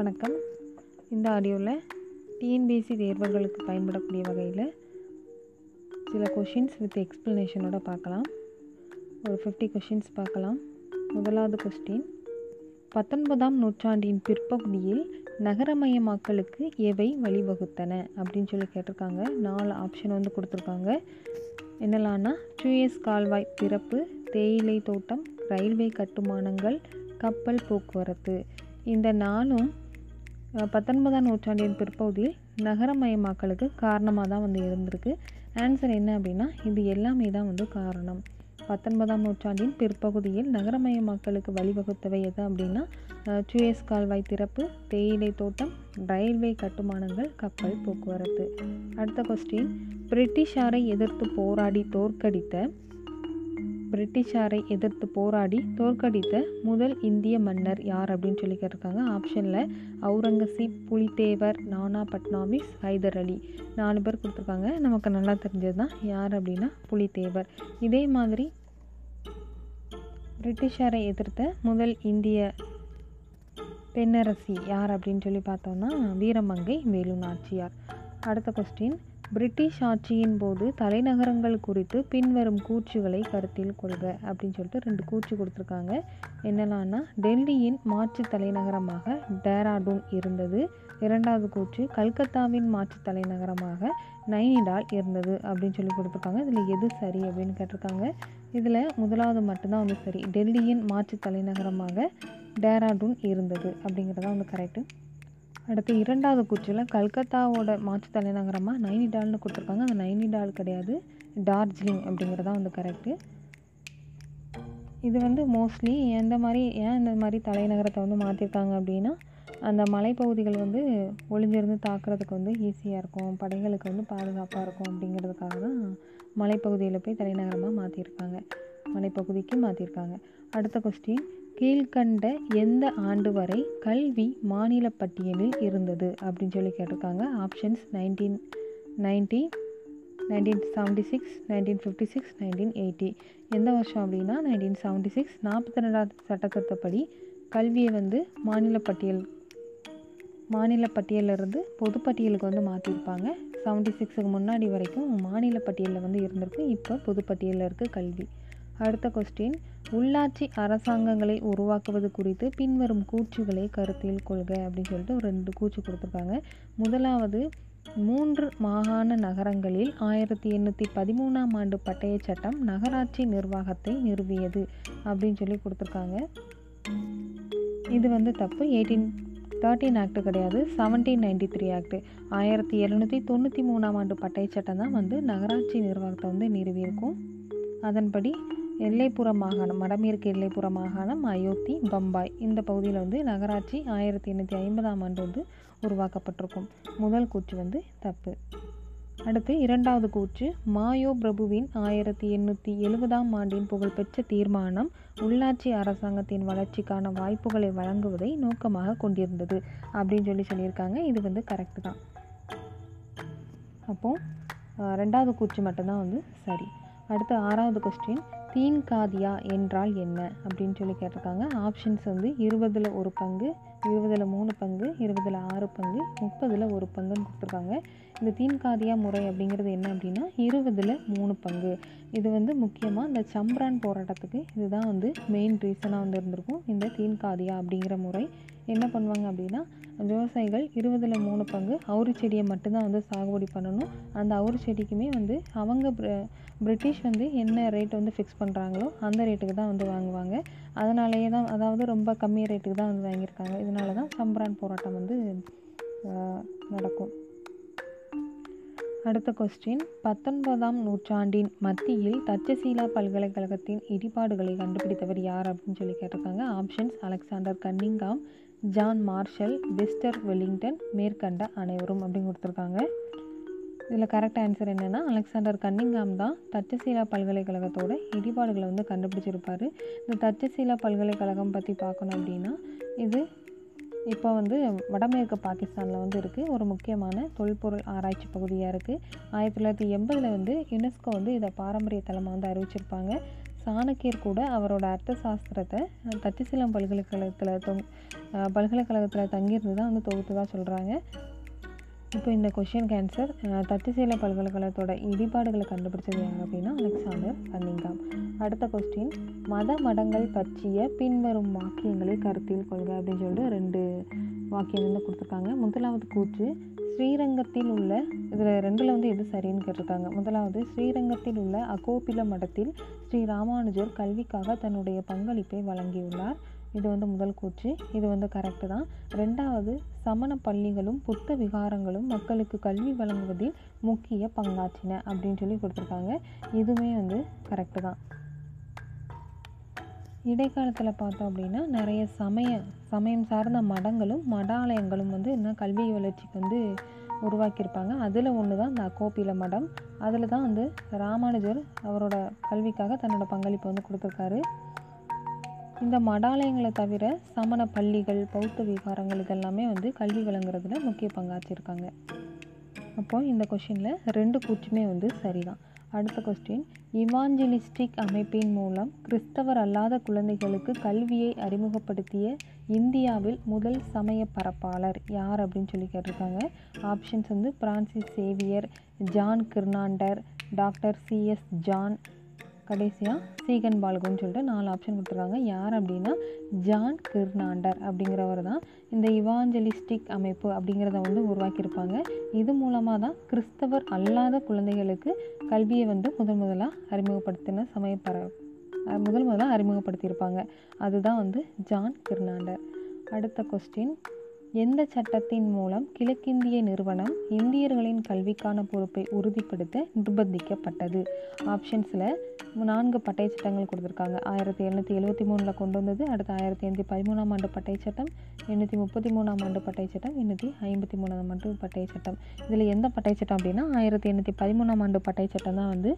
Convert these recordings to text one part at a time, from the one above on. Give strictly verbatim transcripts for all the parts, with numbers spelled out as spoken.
வணக்கம். இந்த ஆடியோவில் டிஎன்பிஎஸ்சி தேர்வர்களுக்கு பயன்படக்கூடிய வகையில் சில கொஷின்ஸ் வித் எக்ஸ்ப்ளனேஷனோட பார்க்கலாம். ஒரு ஃபிஃப்டி கொஷின்ஸ் பார்க்கலாம். முதலாவது கொஸ்டின், பத்தொன்பதாம் நூற்றாண்டின் பிற்பகுதியில் நகரமயமாக்கலுக்கு எவை வழிவகுத்தன அப்படின்னு சொல்லி கேட்டிருக்காங்க. நாலு ஆப்ஷன் வந்து கொடுத்துருக்காங்க. என்னெல்லாம்னா சுயஸ் கால்வாய் பிறப்பு, தேயிலை தோட்டம், ரயில்வே கட்டுமானங்கள், கப்பல் போக்குவரத்து. இந்த நாளும் பத்தொன்பதாம் நூற்றாண்டின் பிற்பகுதியில் நகரமயமாக்கலுக்கு காரணமாக தான் வந்து இருந்திருக்கு. ஆன்சர் என்ன அப்படின்னா இது எல்லாமே தான் வந்து காரணம். பத்தொன்பதாம் நூற்றாண்டின் பிற்பகுதியில் நகரமயமாக்கலுக்கு வழிவகுத்தவை எது அப்படின்னா சுயஸ் கால்வாய் திறப்பு, தேயிலை தோட்டம், ரயில்வே கட்டுமானங்கள், கப்பல் போக்குவரத்து. அடுத்த கொஸ்டின், பிரிட்டிஷாரை எதிர்த்து போராடி தோற்கடித்த பிரிட்டிஷாரை எதிர்த்து போராடி தோற்கடித்த முதல் இந்திய மன்னர் யார் அப்படின்னு சொல்லி கேட்டிருக்காங்க. ஆப்ஷனில் அவுரங்கசீப், புலித்தேவர், நானா பட்னாவிஸ், ஹைதர் அலி. நாலு பேர் கொடுத்துருக்காங்க. நமக்கு நல்லா தெரிஞ்சது தான் யார் அப்படின்னா புலித்தேவர். இதே மாதிரி பிரிட்டிஷாரை எதிர்த்த முதல் இந்திய பெண்ணரசி யார் அப்படின்னு சொல்லி பார்த்தோம்னா வீரமங்கை வேலு நாச்சியார். அடுத்த கொஸ்டின், பிரிட்டிஷ் ஆட்சியின் போது தலைநகரங்கள் குறித்து பின்வரும் கூற்றுகளை கருத்தில் கொள்க அப்படின்னு சொல்லிட்டு ரெண்டு கூற்று கொடுத்துருக்காங்க. என்னெல்லாம்னா டெல்லியின் மாற்று தலைநகரமாக டேராடூன் இருந்தது. இரண்டாவது கூற்று கல்கத்தாவின் மாற்று தலைநகரமாக நைனிடால் இருந்தது அப்படின்னு சொல்லி கொடுத்துருக்காங்க. இதில் எது சரி அப்படின்னு கேட்டிருக்காங்க. இதில் முதலாவது மட்டும்தான் வந்து சரி, டெல்லியின் மாற்று தலைநகரமாக டேராடூன் இருந்தது அப்படிங்கிறதான் வந்து கரெக்டு. அடுத்து இரண்டாவது கூற்றில் கல்கத்தாவோட மாற்று தலைநகரமாக நைனிடால்னு கொடுத்துருக்காங்க. அந்த நைனிடால் கிடையாது, டார்ஜிலிங் அப்படிங்கிறதான் வந்து கரெக்டு. இது வந்து மோஸ்ட்லி எந்த மாதிரி ஏன் இந்த மாதிரி தலைநகரத்தை வந்து மாற்றிருக்காங்க அப்படின்னா அந்த மலைப்பகுதிகள் வந்து ஒளிஞ்சிருந்து தாக்குறதுக்கு வந்து ஈஸியாக இருக்கும், படைகளுக்கு வந்து பாதுகாப்பாக இருக்கும் அப்படிங்கிறதுக்காக தான் மலைப்பகுதியில் போய் தலைநகரமாக மாற்றிருக்காங்க, மலைப்பகுதிக்கு மாற்றிருக்காங்க. அடுத்த கொஸ்டின், கீழ்கண்ட எந்த ஆண்டு வரை கல்வி மாநில பட்டியலில் இருந்தது அப்படின்னு சொல்லி கேட்டிருக்காங்க. Options nineteen ninety nineteen seventy six nineteen fifty six nineteen eighty எந்த வருஷம் அப்படின்னா நைன்டீன் செவன்டி சிக்ஸ் நாற்பத்தி ரெண்டாவது சட்டத்திட்டப்படி கல்வியை வந்து மாநில பட்டியல் மாநில பட்டியலிருந்து பொதுப்பட்டியலுக்கு வந்து மாற்றிருப்பாங்க. செவன்டி சிக்ஸுக்கு முன்னாடி வரைக்கும் மாநில பட்டியலில் வந்து இருந்திருக்கு, இப்போ பொதுப்பட்டியலில் இருக்குது கல்வி. அடுத்த கொஸ்டின், உள்ளாட்சி அரசாங்கங்களை உருவாக்குவது குறித்து பின்வரும் கூற்றுகளை கருத்தில் கொள்க அப்படின்னு சொல்லிட்டு ஒரு ரெண்டு கூச்சு கொடுத்துருக்காங்க. முதலாவது மூன்று மாகாண நகரங்களில் ஆயிரத்தி எண்ணூற்றி பதிமூணாம் ஆண்டு பட்டய சட்டம் நகராட்சி நிர்வாகத்தை நிறுவியது அப்படின்னு சொல்லி கொடுத்துருக்காங்க. இது வந்து தப்பு. எயிட்டீன் தேர்ட்டின் ஆக்ட் கிடையாது, செவன்டீன் நைன்டி த்ரீ ஆக்ட் ஆயிரத்தி எழுநூற்றி தொண்ணூற்றி மூணாம் ஆண்டு பட்டய சட்டம் தான் வந்து நகராட்சி நிர்வாகத்தை வந்து நிறுவியிருக்கும். அதன்படி எல்லைப்புற மாகாணம், வடமேற்கு எல்லைப்புற மாகாணம், அயோத்தி, பம்பாய் இந்த பகுதியில் வந்து நகராட்சி ஆயிரத்தி எண்ணூற்றி ஐம்பதாம் ஆண்டு வந்து உருவாக்கப்பட்டிருக்கும். முதல் கூற்று வந்து தப்பு. அடுத்து இரண்டாவது கூற்று, மாயோ பிரபுவின் ஆயிரத்தி எண்ணூற்றி எழுபதாம் ஆண்டின் புகழ்பெற்ற தீர்மானம் உள்ளாட்சி அரசாங்கத்தின் வளர்ச்சிக்கான வாய்ப்புகளை வழங்குவதை நோக்கமாக கொண்டிருந்தது அப்படின்னு சொல்லி சொல்லியிருக்காங்க. இது வந்து கரெக்டு தான். அப்போது ரெண்டாவது கூற்று மட்டும்தான் வந்து சரி. அடுத்து ஆறாவது கொஸ்டின், தீன்காதியா என்றால் என்ன அப்படின்னு சொல்லி கேட்டிருக்காங்க. ஆப்ஷன்ஸ் வந்து இருபதில் ஒரு பங்கு, இருபதில் மூணு பங்கு, இருபதில் ஆறு பங்கு, முப்பதில் ஒரு பங்குன்னு கொடுத்துருக்காங்க. இந்த தீன்காதியா முறை அப்படிங்கிறது என்ன அப்படின்னா இருபதில் மூணு பங்கு. இது வந்து முக்கியமாக இந்த சம்ரான் போராட்டத்துக்கு இதுதான் வந்து மெயின் ரீசனாக வந்து இருந்திருக்கும். இந்த தீன்காதியா அப்படிங்கிற முறை என்ன பண்ணுவாங்க அப்படின்னா விவசாயிகள் இருபதில் மூணு பங்கு அவுரி செடியை மட்டும்தான் வந்து சாகுபடி பண்ணணும். அந்த அவுரி செடிக்குமே வந்து அவங்க பிரிட்டிஷ் வந்து என்ன ரேட் வந்து ஃபிக்ஸ் பண்ணுறாங்களோ அந்த ரேட்டுக்கு தான் வந்து வாங்குவாங்க. அதனாலேயே தான், அதாவது ரொம்ப கம்மி ரேட்டுக்கு தான் வந்து வாங்கியிருக்காங்க. இதனால தான் சம்ரான் போராட்டம் வந்து நடக்கும். அடுத்த கொஸ்டின், பத்தொன்பதாம் நூற்றாண்டின் மத்தியில் தட்சசீலா பல்கலைக்கழகத்தின் இடிபாடுகளை கண்டுபிடித்தவர் யார் அப்படின்னு சொல்லி கேட்டிருக்காங்க. Options Alexander Cunningham, John Marshall, வெஸ்டர் Wellington, மேற்கண்ட அனைவரும் அப்படின்னு கொடுத்துருக்காங்க. இதில் கரெக்ட் ஆன்சர் என்னென்னா அலெக்சாண்டர் கன்னிங்காம் தான் தட்சசீலா பல்கலைக்கழகத்தோட இடிபாடுகளை வந்து கண்டுபிடிச்சிருப்பார். இந்த தட்சசீலா பல்கலைக்கழகம் பற்றி பார்க்கணும் அப்படின்னா இது இப்போ வந்து வடமேற்கு பாகிஸ்தானில் வந்து இருக்குது. ஒரு முக்கியமான தொல்பொருள் ஆராய்ச்சி பகுதியாக இருக்குது. ஆயிரத்தி தொள்ளாயிரத்தி எண்பதில் வந்து யுனெஸ்கோ வந்து இதை பாரம்பரிய தலமாக வந்து அறிவிச்சிருப்பாங்க. சாணக்கியர் கூட அவரோட அர்த்த சாஸ்திரத்தை தட்சிசிலம் பல்கலைக்கழகத்தில் தொங் பல்கலைக்கழகத்தில் தங்கியிருந்து தான் வந்து தொகுத்ததாக சொல்கிறாங்க. இப்போ இந்த கொஷின் கேன்சர். தட்சிசீல பல்கலைக்கழகத்தோட இடிபாடுகளை கண்டுபிடிச்சது யார் அப்படின்னா அலெக்சாண்டர் கன்னிங்காம். அடுத்த கொஸ்டின், மத மடங்கள் பற்றிய பின்வரும் வாக்கியங்களை கருத்தில் கொள்க அப்படின்னு சொல்லிட்டு ரெண்டு வாக்கியம் வந்து கொடுத்துருக்காங்க. முதலாவது கூற்று ஸ்ரீரங்கத்தில் உள்ள, இதில் ரெண்டில் வந்து எது சரின்னு கேட்டிருக்காங்க. முதலாவது ஸ்ரீரங்கத்தில் உள்ள அகோபில மடத்தில் ஸ்ரீ ராமானுஜர் கல்விக்காக தன்னுடைய பங்களிப்பை வழங்கியுள்ளார். இது வந்து முதல் கூற்று, இது வந்து கரெக்டு தான். ரெண்டாவது, சமண பள்ளிகளும் புத்த விகாரங்களும் மக்களுக்கு கல்வி வழங்குவதில் முக்கிய பங்காற்றின அப்படின்னு சொல்லி கொடுத்துருக்காங்க. இதுவுமே வந்து கரெக்டு தான். இடைக்காலத்தில் பார்த்தோம் அப்படின்னா நிறைய சமய சமயம் சார்ந்த மடங்களும் மடாலயங்களும் வந்து இன்னும் கல்வி வளர்ச்சிக்கு வந்து உருவாக்கியிருப்பாங்க. அதில் ஒன்று தான் இந்த அகோபில மடம். அதில் தான் வந்து ராமானுஜர் அவரோட கல்விக்காக தன்னோட பங்களிப்பை வந்து கொடுத்துருக்காரு. இந்த மடாலயங்களை தவிர சமண பள்ளிகள், பௌத்த விகாரங்கள் இதெல்லாமே வந்து கல்வி வழங்குறதுல முக்கிய பங்காற்றிருக்காங்க. அப்போது இந்த கொஸ்டினில் ரெண்டு கூற்றுமே வந்து சரிதான். அடுத்த கொஸ்டின், இவாஞ்சலிஸ்டிக் அமைப்பின் மூலம் கிறிஸ்தவர் அல்லாத குழந்தைகளுக்கு கல்வியை அறிமுகப்படுத்திய இந்தியாவில் முதல் சமய பரப்பாளர் யார் அப்படின்னு சொல்லி கேட்டிருக்காங்க. ஆப்ஷன்ஸ் வந்து Francis Xavier, John Kiernander, doctor CS John, கடைசியாக சீகன் பால்குன்னு சொல்லிட்டு நாலு ஆப்ஷன் கொடுத்துருக்காங்க. யார் அப்படின்னா ஜான் கிர்னாண்டர் அப்படிங்கிறவர் தான் இந்த இவாஞ்சலிஸ்டிக் அமைப்பு அப்படிங்கிறத வந்து உருவாக்கியிருப்பாங்க. இது மூலமாக தான் கிறிஸ்தவர் அல்லாத குழந்தைகளுக்கு கல்வியை வந்து முதன் முதலாக அறிமுகப்படுத்தின சமய பர முதல் முதலாக அறிமுகப்படுத்தியிருப்பாங்க. அதுதான் வந்து ஜான் கிர்னாண்டர். அடுத்த கொஸ்டின், எந்த சட்டத்தின் மூலம் கிழக்கிந்திய நிறுவனம் இந்தியர்களின் கல்விக்கான பொறுப்பை உறுதிப்படுத்த நிர்பந்திக்கப்பட்டது? ஆப்ஷன்ஸில் நான்கு பட்டை சட்டங்கள் கொடுத்துருக்காங்க. ஆயிரத்தி எழுநூற்றி எழுபத்தி மூணில் கொண்டு வந்தது, அடுத்து ஆயிரத்தி எண்ணூற்றி பதிமூணாம் ஆண்டு பட்டை சட்டம், எண்ணூற்றி முப்பத்தி மூணாம் ஆண்டு பட்டை சட்டம், எண்ணூற்றி ஐம்பத்தி மூணாம் ஆண்டு பட்டை சட்டம். இதில் எந்த பட்டை சட்டம் அப்படின்னா ஆயிரத்தி எண்ணூற்றி பதிமூணாம் ஆண்டு பட்டை சட்டம் தான் வந்து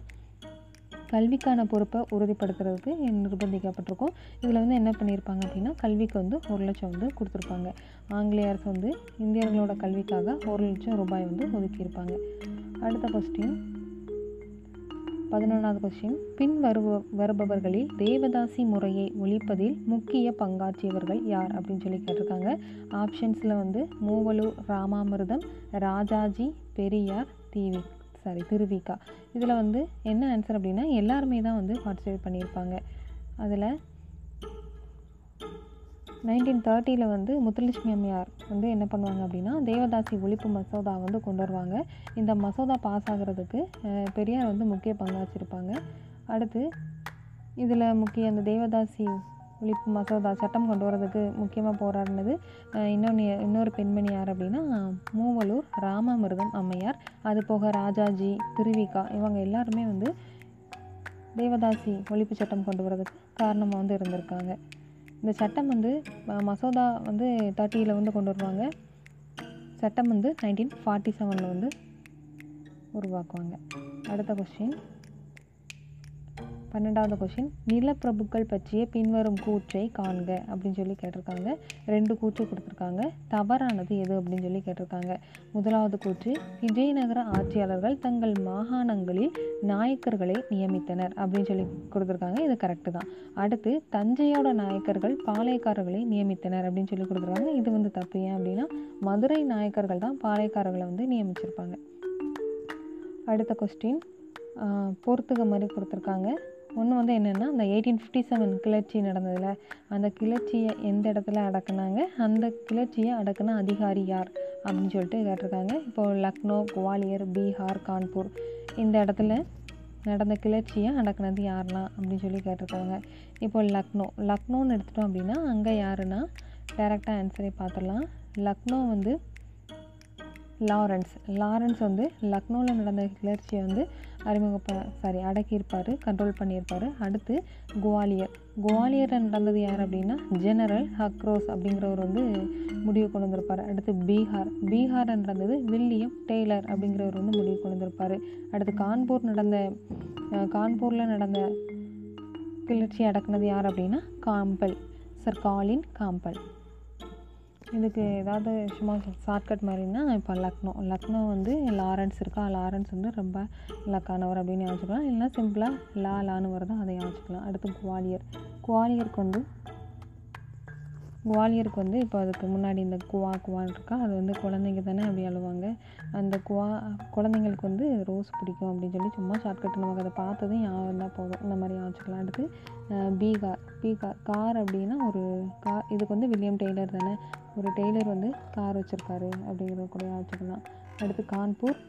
கல்விக்கான பொறுப்பை உறுதிப்படுத்துறதுக்கு நிர்பந்திக்கப்பட்டிருக்கும். இதில் வந்து என்ன பண்ணியிருப்பாங்க அப்படின்னா கல்விக்கு வந்து ஒரு லட்சம் வந்து கொடுத்துருப்பாங்க. ஆங்கிலேய அரசு வந்து இந்தியர்களோட கல்விக்காக ஒரு லட்சம் ரூபாய் வந்து ஒதுக்கியிருப்பாங்க. அடுத்த கொஸ்டின், பதினொன்றாவது கொஸ்டின், பின் வருப வருபவர்களில் தேவதாசி முறையை ஒழிப்பதில் முக்கிய பங்காற்றியவர்கள் யார் அப்படின்னு சொல்லி கேட்டிருக்காங்க. ஆப்ஷன்ஸில் வந்து மூவலூர் ராமாமிர்தம், ராஜாஜி, பெரியார், தீவி சாரி திருவிக்கா. இதில் வந்து என்ன ஆன்சர் அப்படின்னா எல்லாருமே தான் வந்து பார்ட்டிசிபேட் பண்ணியிருப்பாங்க. அதில் நைன்டீன் தேர்ட்டியில் வந்து முத்துலட்சுமி அம்மையார் வந்து என்ன பண்ணுவாங்க அப்படின்னா தேவதாசி ஒழிப்பு மசோதா வந்து கொண்டு வருவாங்க. இந்த மசோதா பாஸ் ஆகிறதுக்கு பெரியார் வந்து முக்கிய பங்காற்றிருப்பாங்க. அடுத்து இதில் முக்கிய அந்த தேவதாசி ஒழிப்பு மசோதா சட்டம் கொண்டு வரதுக்கு முக்கியமாக போராடினது இன்னொன்று இன்னொரு பெண்மணி யார் அப்படின்னா மூவலூர் ராமாமிர்தம் அம்மையார். அது போக ராஜாஜி, திருவிக்கா இவங்க எல்லாருமே வந்து தேவதாசி ஒழிப்பு சட்டம் கொண்டு வரதுக்கு காரணமாக வந்து இருந்திருக்காங்க. இந்த சட்டம் வந்து மசோதா வந்து தேர்ட்டியில் வந்து கொண்டு வருவாங்க. சட்டம் வந்து நைன்டீன் ஃபார்ட்டி செவனில் வந்து உருவாக்குவாங்க. அடுத்த கொஸ்டின், பன்னெண்டாவது கொஸ்டின், நிலப்பிரபுக்கள் பற்றிய பின்வரும் கூற்றை காண்க அப்படின்னு சொல்லி கேட்டிருக்காங்க. ரெண்டு கூற்று கொடுத்துருக்காங்க. தவறானது எது அப்படின்னு சொல்லி கேட்டிருக்காங்க. முதலாவது கூற்று, விஜயநகர ஆட்சியாளர்கள் தங்கள் மாகாணங்களில் நாயக்கர்களை நியமித்தனர் அப்படின்னு சொல்லி கொடுத்துருக்காங்க. இது கரெக்டு தான். அடுத்து, தஞ்சையோட நாயக்கர்கள் பாளையக்காரர்களை நியமித்தனர் அப்படின்னு சொல்லி கொடுத்துருக்காங்க. இது வந்து தப்பு. ஏன் அப்படின்னா மதுரை நாயக்கர்கள் தான் பாளையக்காரர்களை வந்து நியமிச்சிருப்பாங்க. அடுத்த கொஸ்டின் பொறுத்துக்க மாதிரி கொடுத்துருக்காங்க. ஒன்று வந்து என்னென்னா இந்த எயிட்டீன் ஃபிஃப்டி செவன் கிளர்ச்சி நடந்ததில்ல, அந்த கிளர்ச்சியை எந்த இடத்துல அடக்குனாங்க, அந்த கிளர்ச்சியை அடக்குன அதிகாரி யார் அப்படின்னு சொல்லிட்டு கேட்டிருக்காங்க. இப்போது லக்னோ, குவாலியர், பீகார், கான்பூர் இந்த இடத்துல நடந்த கிளர்ச்சியை அடக்குனது யாரெலாம் அப்படின்னு சொல்லி கேட்டிருக்காங்க. இப்போது லக்னோ லக்னோன்னு எடுத்துட்டோம் அப்படின்னா அங்கே யாருன்னா டேரெக்டாக ஆன்சரே பார்த்துடலாம். லக்னோ வந்து லாரன்ஸ் லாரன்ஸ் வந்து லக்னோவில் நடந்த கிளர்ச்சியை வந்து அறிமுகப்ப சாரி அடக்கியிருப்பார், கண்ட்ரோல் பண்ணியிருப்பார். அடுத்து குவாலியர் குவாலியரில் நடந்தது யார் அப்படின்னா ஜெனரல் ஹக்ரோஸ் அப்படிங்கிறவர் வந்து முடிவு கொண்டு வந்திருப்பார். அடுத்து பீகார் பீகாரில் நடந்தது வில்லியம் டெய்லர் அப்படிங்கிறவர் வந்து முடிவு கொண்டு வந்திருப்பார். அடுத்து கான்பூர் நடந்த கான்பூரில் நடந்த கிளர்ச்சி அடக்குனது யார் அப்படின்னா காம்பல், சர் காலின் காம்பல். இதுக்கு ஏதாவது சும்மா ஷார்ட்கட் மாதிரின்னா இப்போ லக்னோ லக்னோ வந்து லாரன்ஸ் இருக்கா, லாரன்ஸ் வந்து ரொம்ப லக்கானவர் அப்படின்னு யோசிக்கலாம். இல்லைனா சிம்பிளாக லா லானவர் தான் அதை யோசிக்கலாம். அடுத்து குவாலியர். குவாலியருக்கு வந்து குவாலியருக்கு வந்து இப்போ அதுக்கு முன்னாடி இந்த குவா குவான்னு இருக்கா, அது வந்து குழந்தைங்க தானே அப்படி அழுவாங்க. அந்த குவா குழந்தைங்களுக்கு வந்து ரோஸ் பிடிக்கும் அப்படின்னு சொல்லி சும்மா ஷார்ட்கட் நமக்கு அதை பார்த்ததும் யார் இருந்தால் போதும், இந்த மாதிரி யோசிக்கலாம். அடுத்து பீகார். பீகார் கார் அப்படின்னா ஒரு கார், இதுக்கு வந்து வில்லியம் டெய்லர் தானே, ஒரு டெய்லர் வந்து கார் வச்சுருக்காரு அப்படிங்கிற கூட வச்சுக்கலாம். அடுத்து கான்பூர்.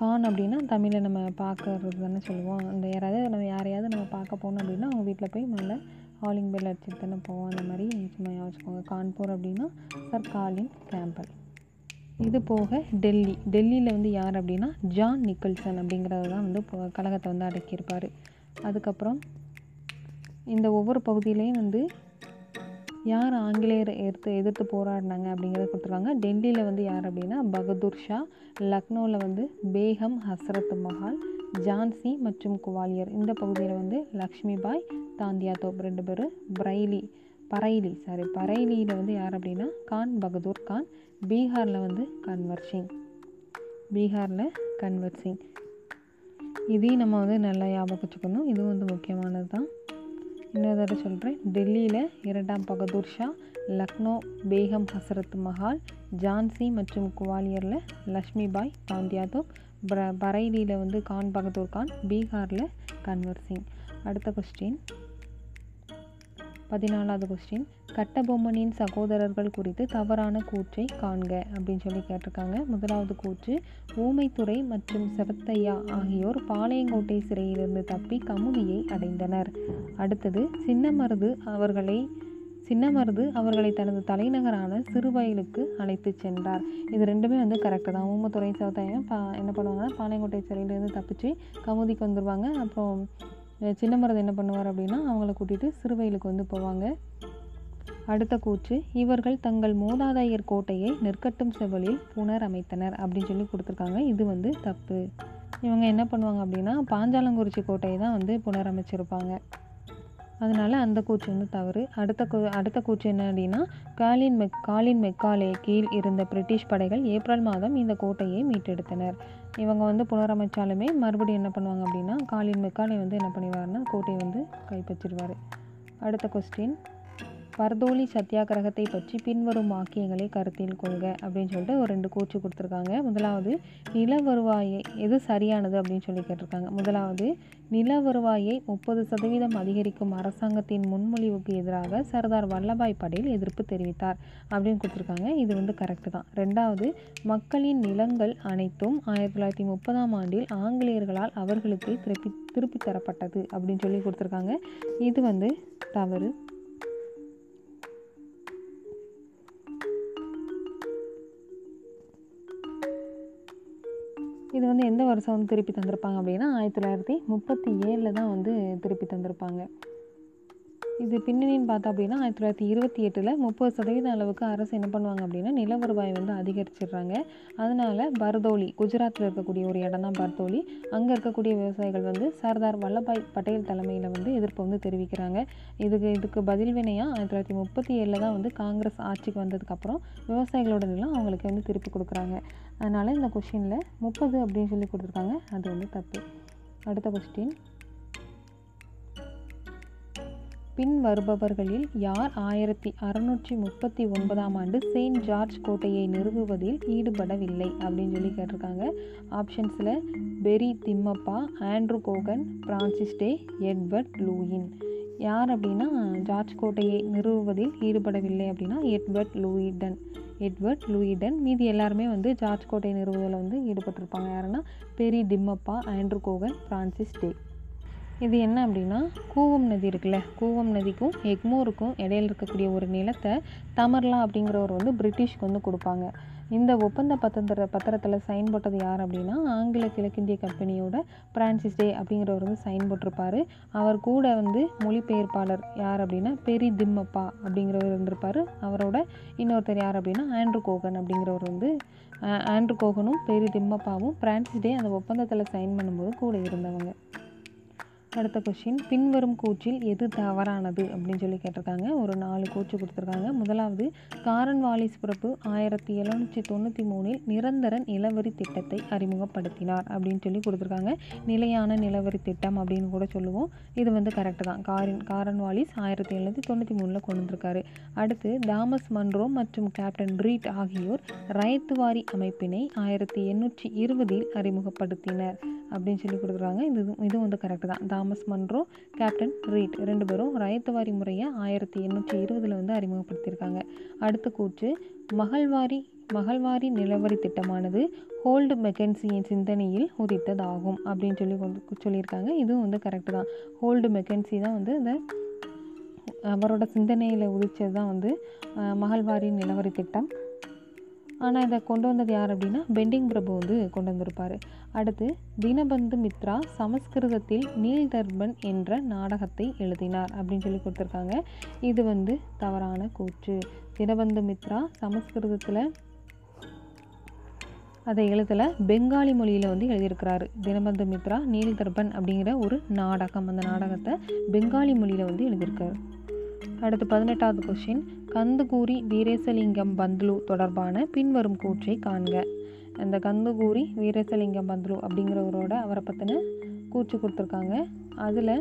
கான் அப்படின்னா தமிழை நம்ம பார்க்கறது தானே சொல்லுவோம். அந்த யாராவது நம்ம யாரையாவது நம்ம பார்க்க போனோம் அப்படின்னா அவங்க வீட்டில் போய் மேலே ஹாலிங் பெல் அடிச்சுட்டு தானே போவோம், அந்த மாதிரி சும்மா யோசிச்சுக்கோங்க. கான்பூர் அப்படின்னா சர் காலின் கேம்பல். இது போக டெல்லி. டெல்லியில் வந்து யார் அப்படின்னா ஜான் நிக்கல்சன் அப்படிங்கிறது தான் வந்து கழகத்தை வந்து அடக்கியிருப்பார். அதுக்கப்புறம் இந்த ஒவ்வொரு பகுதியிலையும் வந்து யார் ஆங்கிலேயர் எதிர்த்து எதிர்த்து போராடினாங்க அப்படிங்கிறத கொடுத்துருக்காங்க. டெல்லியில் வந்து யார் அப்படின்னா பகதூர் ஷா, லக்னோவில் வந்து பேகம் ஹஸ்ரத் மஹால், ஜான்சி மற்றும் குவாலியர். இந்த பகுதியில் வந்து லக்ஷ்மிபாய், தாந்தியா தோப் ரெண்டு பேர், பிரைலி பரைலி சாரி பரைலியில் வந்து யார் அப்படின்னா கான் பகதூர் கான், பீகாரில் வந்து கன்வர் சிங் பீகாரில் கன்வர் சிங். இதையும் நம்ம வந்து நல்லா ஞாபகம் வச்சுக்கணும், இதுவும் வந்து முக்கியமானது தான். இன்னொரு தடவை சொல்கிறேன். டெல்லியில் இரண்டாம் பகதூர் ஷா, லக்னோ பேகம் ஹசரத் மஹால், ஜான்சி மற்றும் குவாலியரில் லக்ஷ்மிபாய் தாந்தியா தோப், பரைலியில் வந்து கான் பகதூர் கான், பீகாரில் கன்வர் சிங். அடுத்த கொஸ்டின் பதினாலாவது கொஸ்டின். கட்டபொம்மனின் சகோதரர்கள் குறித்து தவறான கூற்றை காண்க அப்படின்னு சொல்லி கேட்டிருக்காங்க. முதலாவது கூற்று, ஊமைத்துறை மற்றும் செவத்தையா ஆகியோர் பாளையங்கோட்டை சிறையிலிருந்து தப்பி கமுதியை அடைந்தனர். அடுத்தது, சின்னமருது அவர்களை சின்னமருது அவர்களை தனது தலைநகரான சிறுவயலுக்கு அழைத்து சென்றார். இது ரெண்டுமே வந்து கரெக்டு தான். ஊமைத்துறை செவத்தையும் பா என்ன பண்ணுவாங்கன்னா பாளையங்கோட்டை சிறையிலிருந்து தப்பிச்சு கமுதிக்கு வந்துடுவாங்க. அப்புறம் சின்னமருது என்ன பண்ணுவார் அப்படின்னா அவங்கள கூட்டிகிட்டு சிறுவயலுக்கு வந்து போவாங்க. அடுத்த கூற்று, இவர்கள் தங்கள் மூதாதையர் கோட்டையை நெற்கட்டும் செவலில் புனரமைத்தனர் அப்படின்னு சொல்லி கொடுத்துருக்காங்க. இது வந்து தப்பு. இவங்க என்ன பண்ணுவாங்க அப்படின்னா பாஞ்சாலங்குறிச்சி கோட்டையை தான் வந்து புனரமைச்சிருப்பாங்க. அதனால அந்த கூற்று வந்து தவறு. அடுத்த கூ அடுத்த கூற்று என்ன அப்படின்னா காலின் மெக் காலின் மெக்காலே கீழ் இருந்த பிரிட்டிஷ் படைகள் ஏப்ரல் மாதம் இந்த கோட்டையை மீட்டெடுத்தனர். இவங்க வந்து புனரமைச்சாலுமே மறுபடியும் என்ன பண்ணுவாங்க அப்படின்னா காலின் மெக்காலே வந்து என்ன பண்ணிடுவாருன்னா கோட்டையை வந்து கைப்பற்றிடுவார். அடுத்த கொஸ்டின், பர்தோலி சத்தியாகிரகத்தை பற்றி பின்வரும் வாக்கியங்களை கருத்தில் கொள்க அப்படின்னு சொல்லிட்டு ஒரு ரெண்டு கூற்று கொடுத்துருக்காங்க. முதலாவது, நில வருவாயை எது சரியானது அப்படின்னு சொல்லி கேட்டிருக்காங்க. முதலாவது, நில வருவாயை முப்பது சதவீதம் அதிகரிக்கும் அரசாங்கத்தின் முன்மொழிவுக்கு எதிராக சர்தார் வல்லபாய் படேல் எதிர்ப்பு தெரிவித்தார் அப்படின்னு கொடுத்துருக்காங்க. இது வந்து கரெக்டு தான். ரெண்டாவது, மக்களின் நிலங்கள் அனைத்தும் ஆயிரத்தி தொள்ளாயிரத்தி முப்பதாம் ஆண்டில் ஆங்கிலேயர்களால் அவர்களுக்கு திருப்பி திருப்பி தரப்பட்டது அப்படின்னு சொல்லி கொடுத்துருக்காங்க. இது வந்து தவறு. இது வந்து எந்த வருஷம் வந்து திருப்பி தந்திருப்பாங்க அப்படின்னா ஆயிரத்தி தொள்ளாயிரத்தி முப்பத்தி ஏழில் தான் வந்து திருப்பி தந்திருப்பாங்க. இது பின்னணின்னு பார்த்தா அப்படின்னா ஆயிரத்தி தொள்ளாயிரத்தி இருபத்தி எட்டில் முப்பது சதவீத அளவுக்கு அரசு என்ன பண்ணுவாங்க அப்படின்னா நில வருவாய் வந்து அதிகரிச்சிடுறாங்க. அதனால் பர்தோலி, குஜராத்தில் இருக்கக்கூடிய ஒரு இடம் தான் பர்தோலி, அங்கே இருக்கக்கூடிய விவசாயிகள் வந்து சர்தார் வல்லபாய் பட்டேல் தலைமையில் வந்து எதிர்ப்பு வந்து தெரிவிக்கிறாங்க. இதுக்கு இதுக்கு பதில் வினையாக ஆயிரத்தி தொள்ளாயிரத்தி முப்பத்தி ஏழில் தான் வந்து காங்கிரஸ் ஆட்சிக்கு வந்ததுக்கப்புறம் விவசாயிகளோட நிலம் அவங்களுக்கு வந்து திருப்பி கொடுக்குறாங்க. அதனால் இந்த கொஸ்டினில் முப்பது அப்படின்னு சொல்லி கொடுத்துருக்காங்க, அது வந்து தப்பு. அடுத்த கொஸ்டின், பின் வருபவர்களில் யார் ஆயிரத்தி அறுநூற்றி முப்பத்தி ஒன்பதாம் ஆண்டு செயின்ட் ஜார்ஜ் கோட்டையை நிறுவுவதில் ஈடுபடவில்லை அப்படின்னு சொல்லி கேட்டிருக்காங்க. ஆப்ஷன்ஸில் Beri Thimmappa, Andrew Cogan, Francis Day, Edward Lewin. யார் அப்படின்னா ஜார்ஜ் கோட்டையை நிறுவுவதில் ஈடுபடவில்லை அப்படின்னா எட்வர்ட் லூயிடன் எட்வர்ட் லூயிடன் மீதி எல்லாருமே வந்து ஜார்ஜ் கோட்டை நிறுவுவதில் வந்து ஈடுபட்டிருப்பாங்க. யாருன்னா Beri Thimmappa, Andrew Cogan, Francis Day. இது என்ன அப்படின்னா கூவம் நதி இருக்குல்ல, கூவம் நதிக்கும் எக்மோருக்கும் இடையில் இருக்கக்கூடிய ஒரு நிலத்தை தமர்லா அப்படிங்கிறவர் வந்து பிரிட்டிஷ்க்கு வந்து கொடுப்பாங்க. இந்த ஒப்பந்த பத்திர பத்திரத்தில் சைன் போட்டது யார் அப்படின்னா ஆங்கில கிழக்கிந்திய கம்பெனியோட பிரான்சிஸ் டே அப்படிங்கிறவர் வந்து சைன் போட்டிருப்பார். அவர் கூட வந்து மொழிபெயர்ப்பாளர் யார் அப்படின்னா பெரி திம்மப்பா அப்படிங்கிறவர் இருந்திருப்பார். அவரோட இன்னொருத்தர் யார் அப்படின்னா ஆண்ட்ரூ கோகன் அப்படிங்கிறவர் வந்து ஆண்ட்ரூ கோகனும் பெரி திம்மப்பாவும் பிரான்சிஸ் டே அந்த ஒப்பந்தத்தில் சைன் பண்ணும்போது கூட இருந்தவங்க. அடுத்த கொஷின், பின்வரும் கூற்றில் எது தவறானது அப்படின்னு சொல்லி கேட்டிருக்காங்க. ஒரு நாலு கூச்சு கொடுத்துருக்காங்க. முதலாவது, காரன்வாலிஸ் பிறப்பு ஆயிரத்தி எழுநூற்றி தொண்ணூற்றி மூணில் நிரந்தர நிலவரி திட்டத்தை அறிமுகப்படுத்தினார் அப்படின்னு சொல்லி கொடுத்துருக்காங்க. நிலையான நிலவரி திட்டம் அப்படின்னு கூட சொல்லுவோம். இது வந்து கரெக்டு தான். காரின் காரன்வாலிஸ் ஆயிரத்தி எழுநூற்றி தொண்ணூற்றி மூணில் கொண்டு வந்திருக்காரு. அடுத்து, தாமஸ் மன்றோ மற்றும் கேப்டன் ரீட் ஆகியோர் ரயத்துவாரி அமைப்பினை ஆயிரத்தி எண்ணூற்றி இருபதில் அறிமுகப்படுத்தினர் அப்படின்னு சொல்லி கொடுத்துருக்காங்க. இது இதுவும் வந்து கரெக்டு தான். தாமஸ் மன்றோ, கேப்டன் ரீட் ரெண்டு பேரும் ரயத்துவாரி முறையை ஆயிரத்தி எண்ணூற்றி இருபதில் வந்து அறிமுகப்படுத்தியிருக்காங்க. அடுத்த கூற்று, மகள்வாரி மகள்வாரி நிலவரி திட்டமானது ஹோல்டு மெக்கன்சியின் சிந்தனையில் உதித்ததாகும் அப்படின்னு சொல்லி கொண்டு சொல்லியிருக்காங்க. இதுவும் வந்து கரெக்டு தான். ஹோல்டு மெக்கன்சி தான் வந்து அந்த அவரோட சிந்தனையில் உதித்தது தான் வந்து மகள்வாரி நிலவரி திட்டம். ஆனால் இதை கொண்டு வந்தது யார் அப்படின்னா பெண்டிங் பிரபு வந்து கொண்டு வந்திருப்பார். அடுத்து, தீனபந்து மித்ரா சமஸ்கிருதத்தில் நீல் தர்பன் என்ற நாடகத்தை எழுதினார் அப்படின்னு சொல்லி கொடுத்துருக்காங்க. இது வந்து தவறான கூற்று. தீனபந்து மித்ரா சமஸ்கிருதத்தில் அதை எழுதலை, பெங்காலி மொழியில் வந்து எழுதியிருக்கிறாரு. தீனபந்து மித்ரா நீல் தர்பன் அப்படிங்கிற ஒரு நாடகம், அந்த நாடகத்தை பெங்காலி மொழியில் வந்து எழுதியிருக்காரு. அடுத்து பதினெட்டாவது கொஷின், கந்துகூரி வீரேசலிங்கம் பந்துலு தொடர்பான பின்வரும் கூற்றை காண்க. அந்த கந்துகூரி வீரேசலிங்கம் பந்துலு அப்படிங்கிறவரோட அவரை பற்றின கூற்று கொடுத்துருக்காங்க. அதில்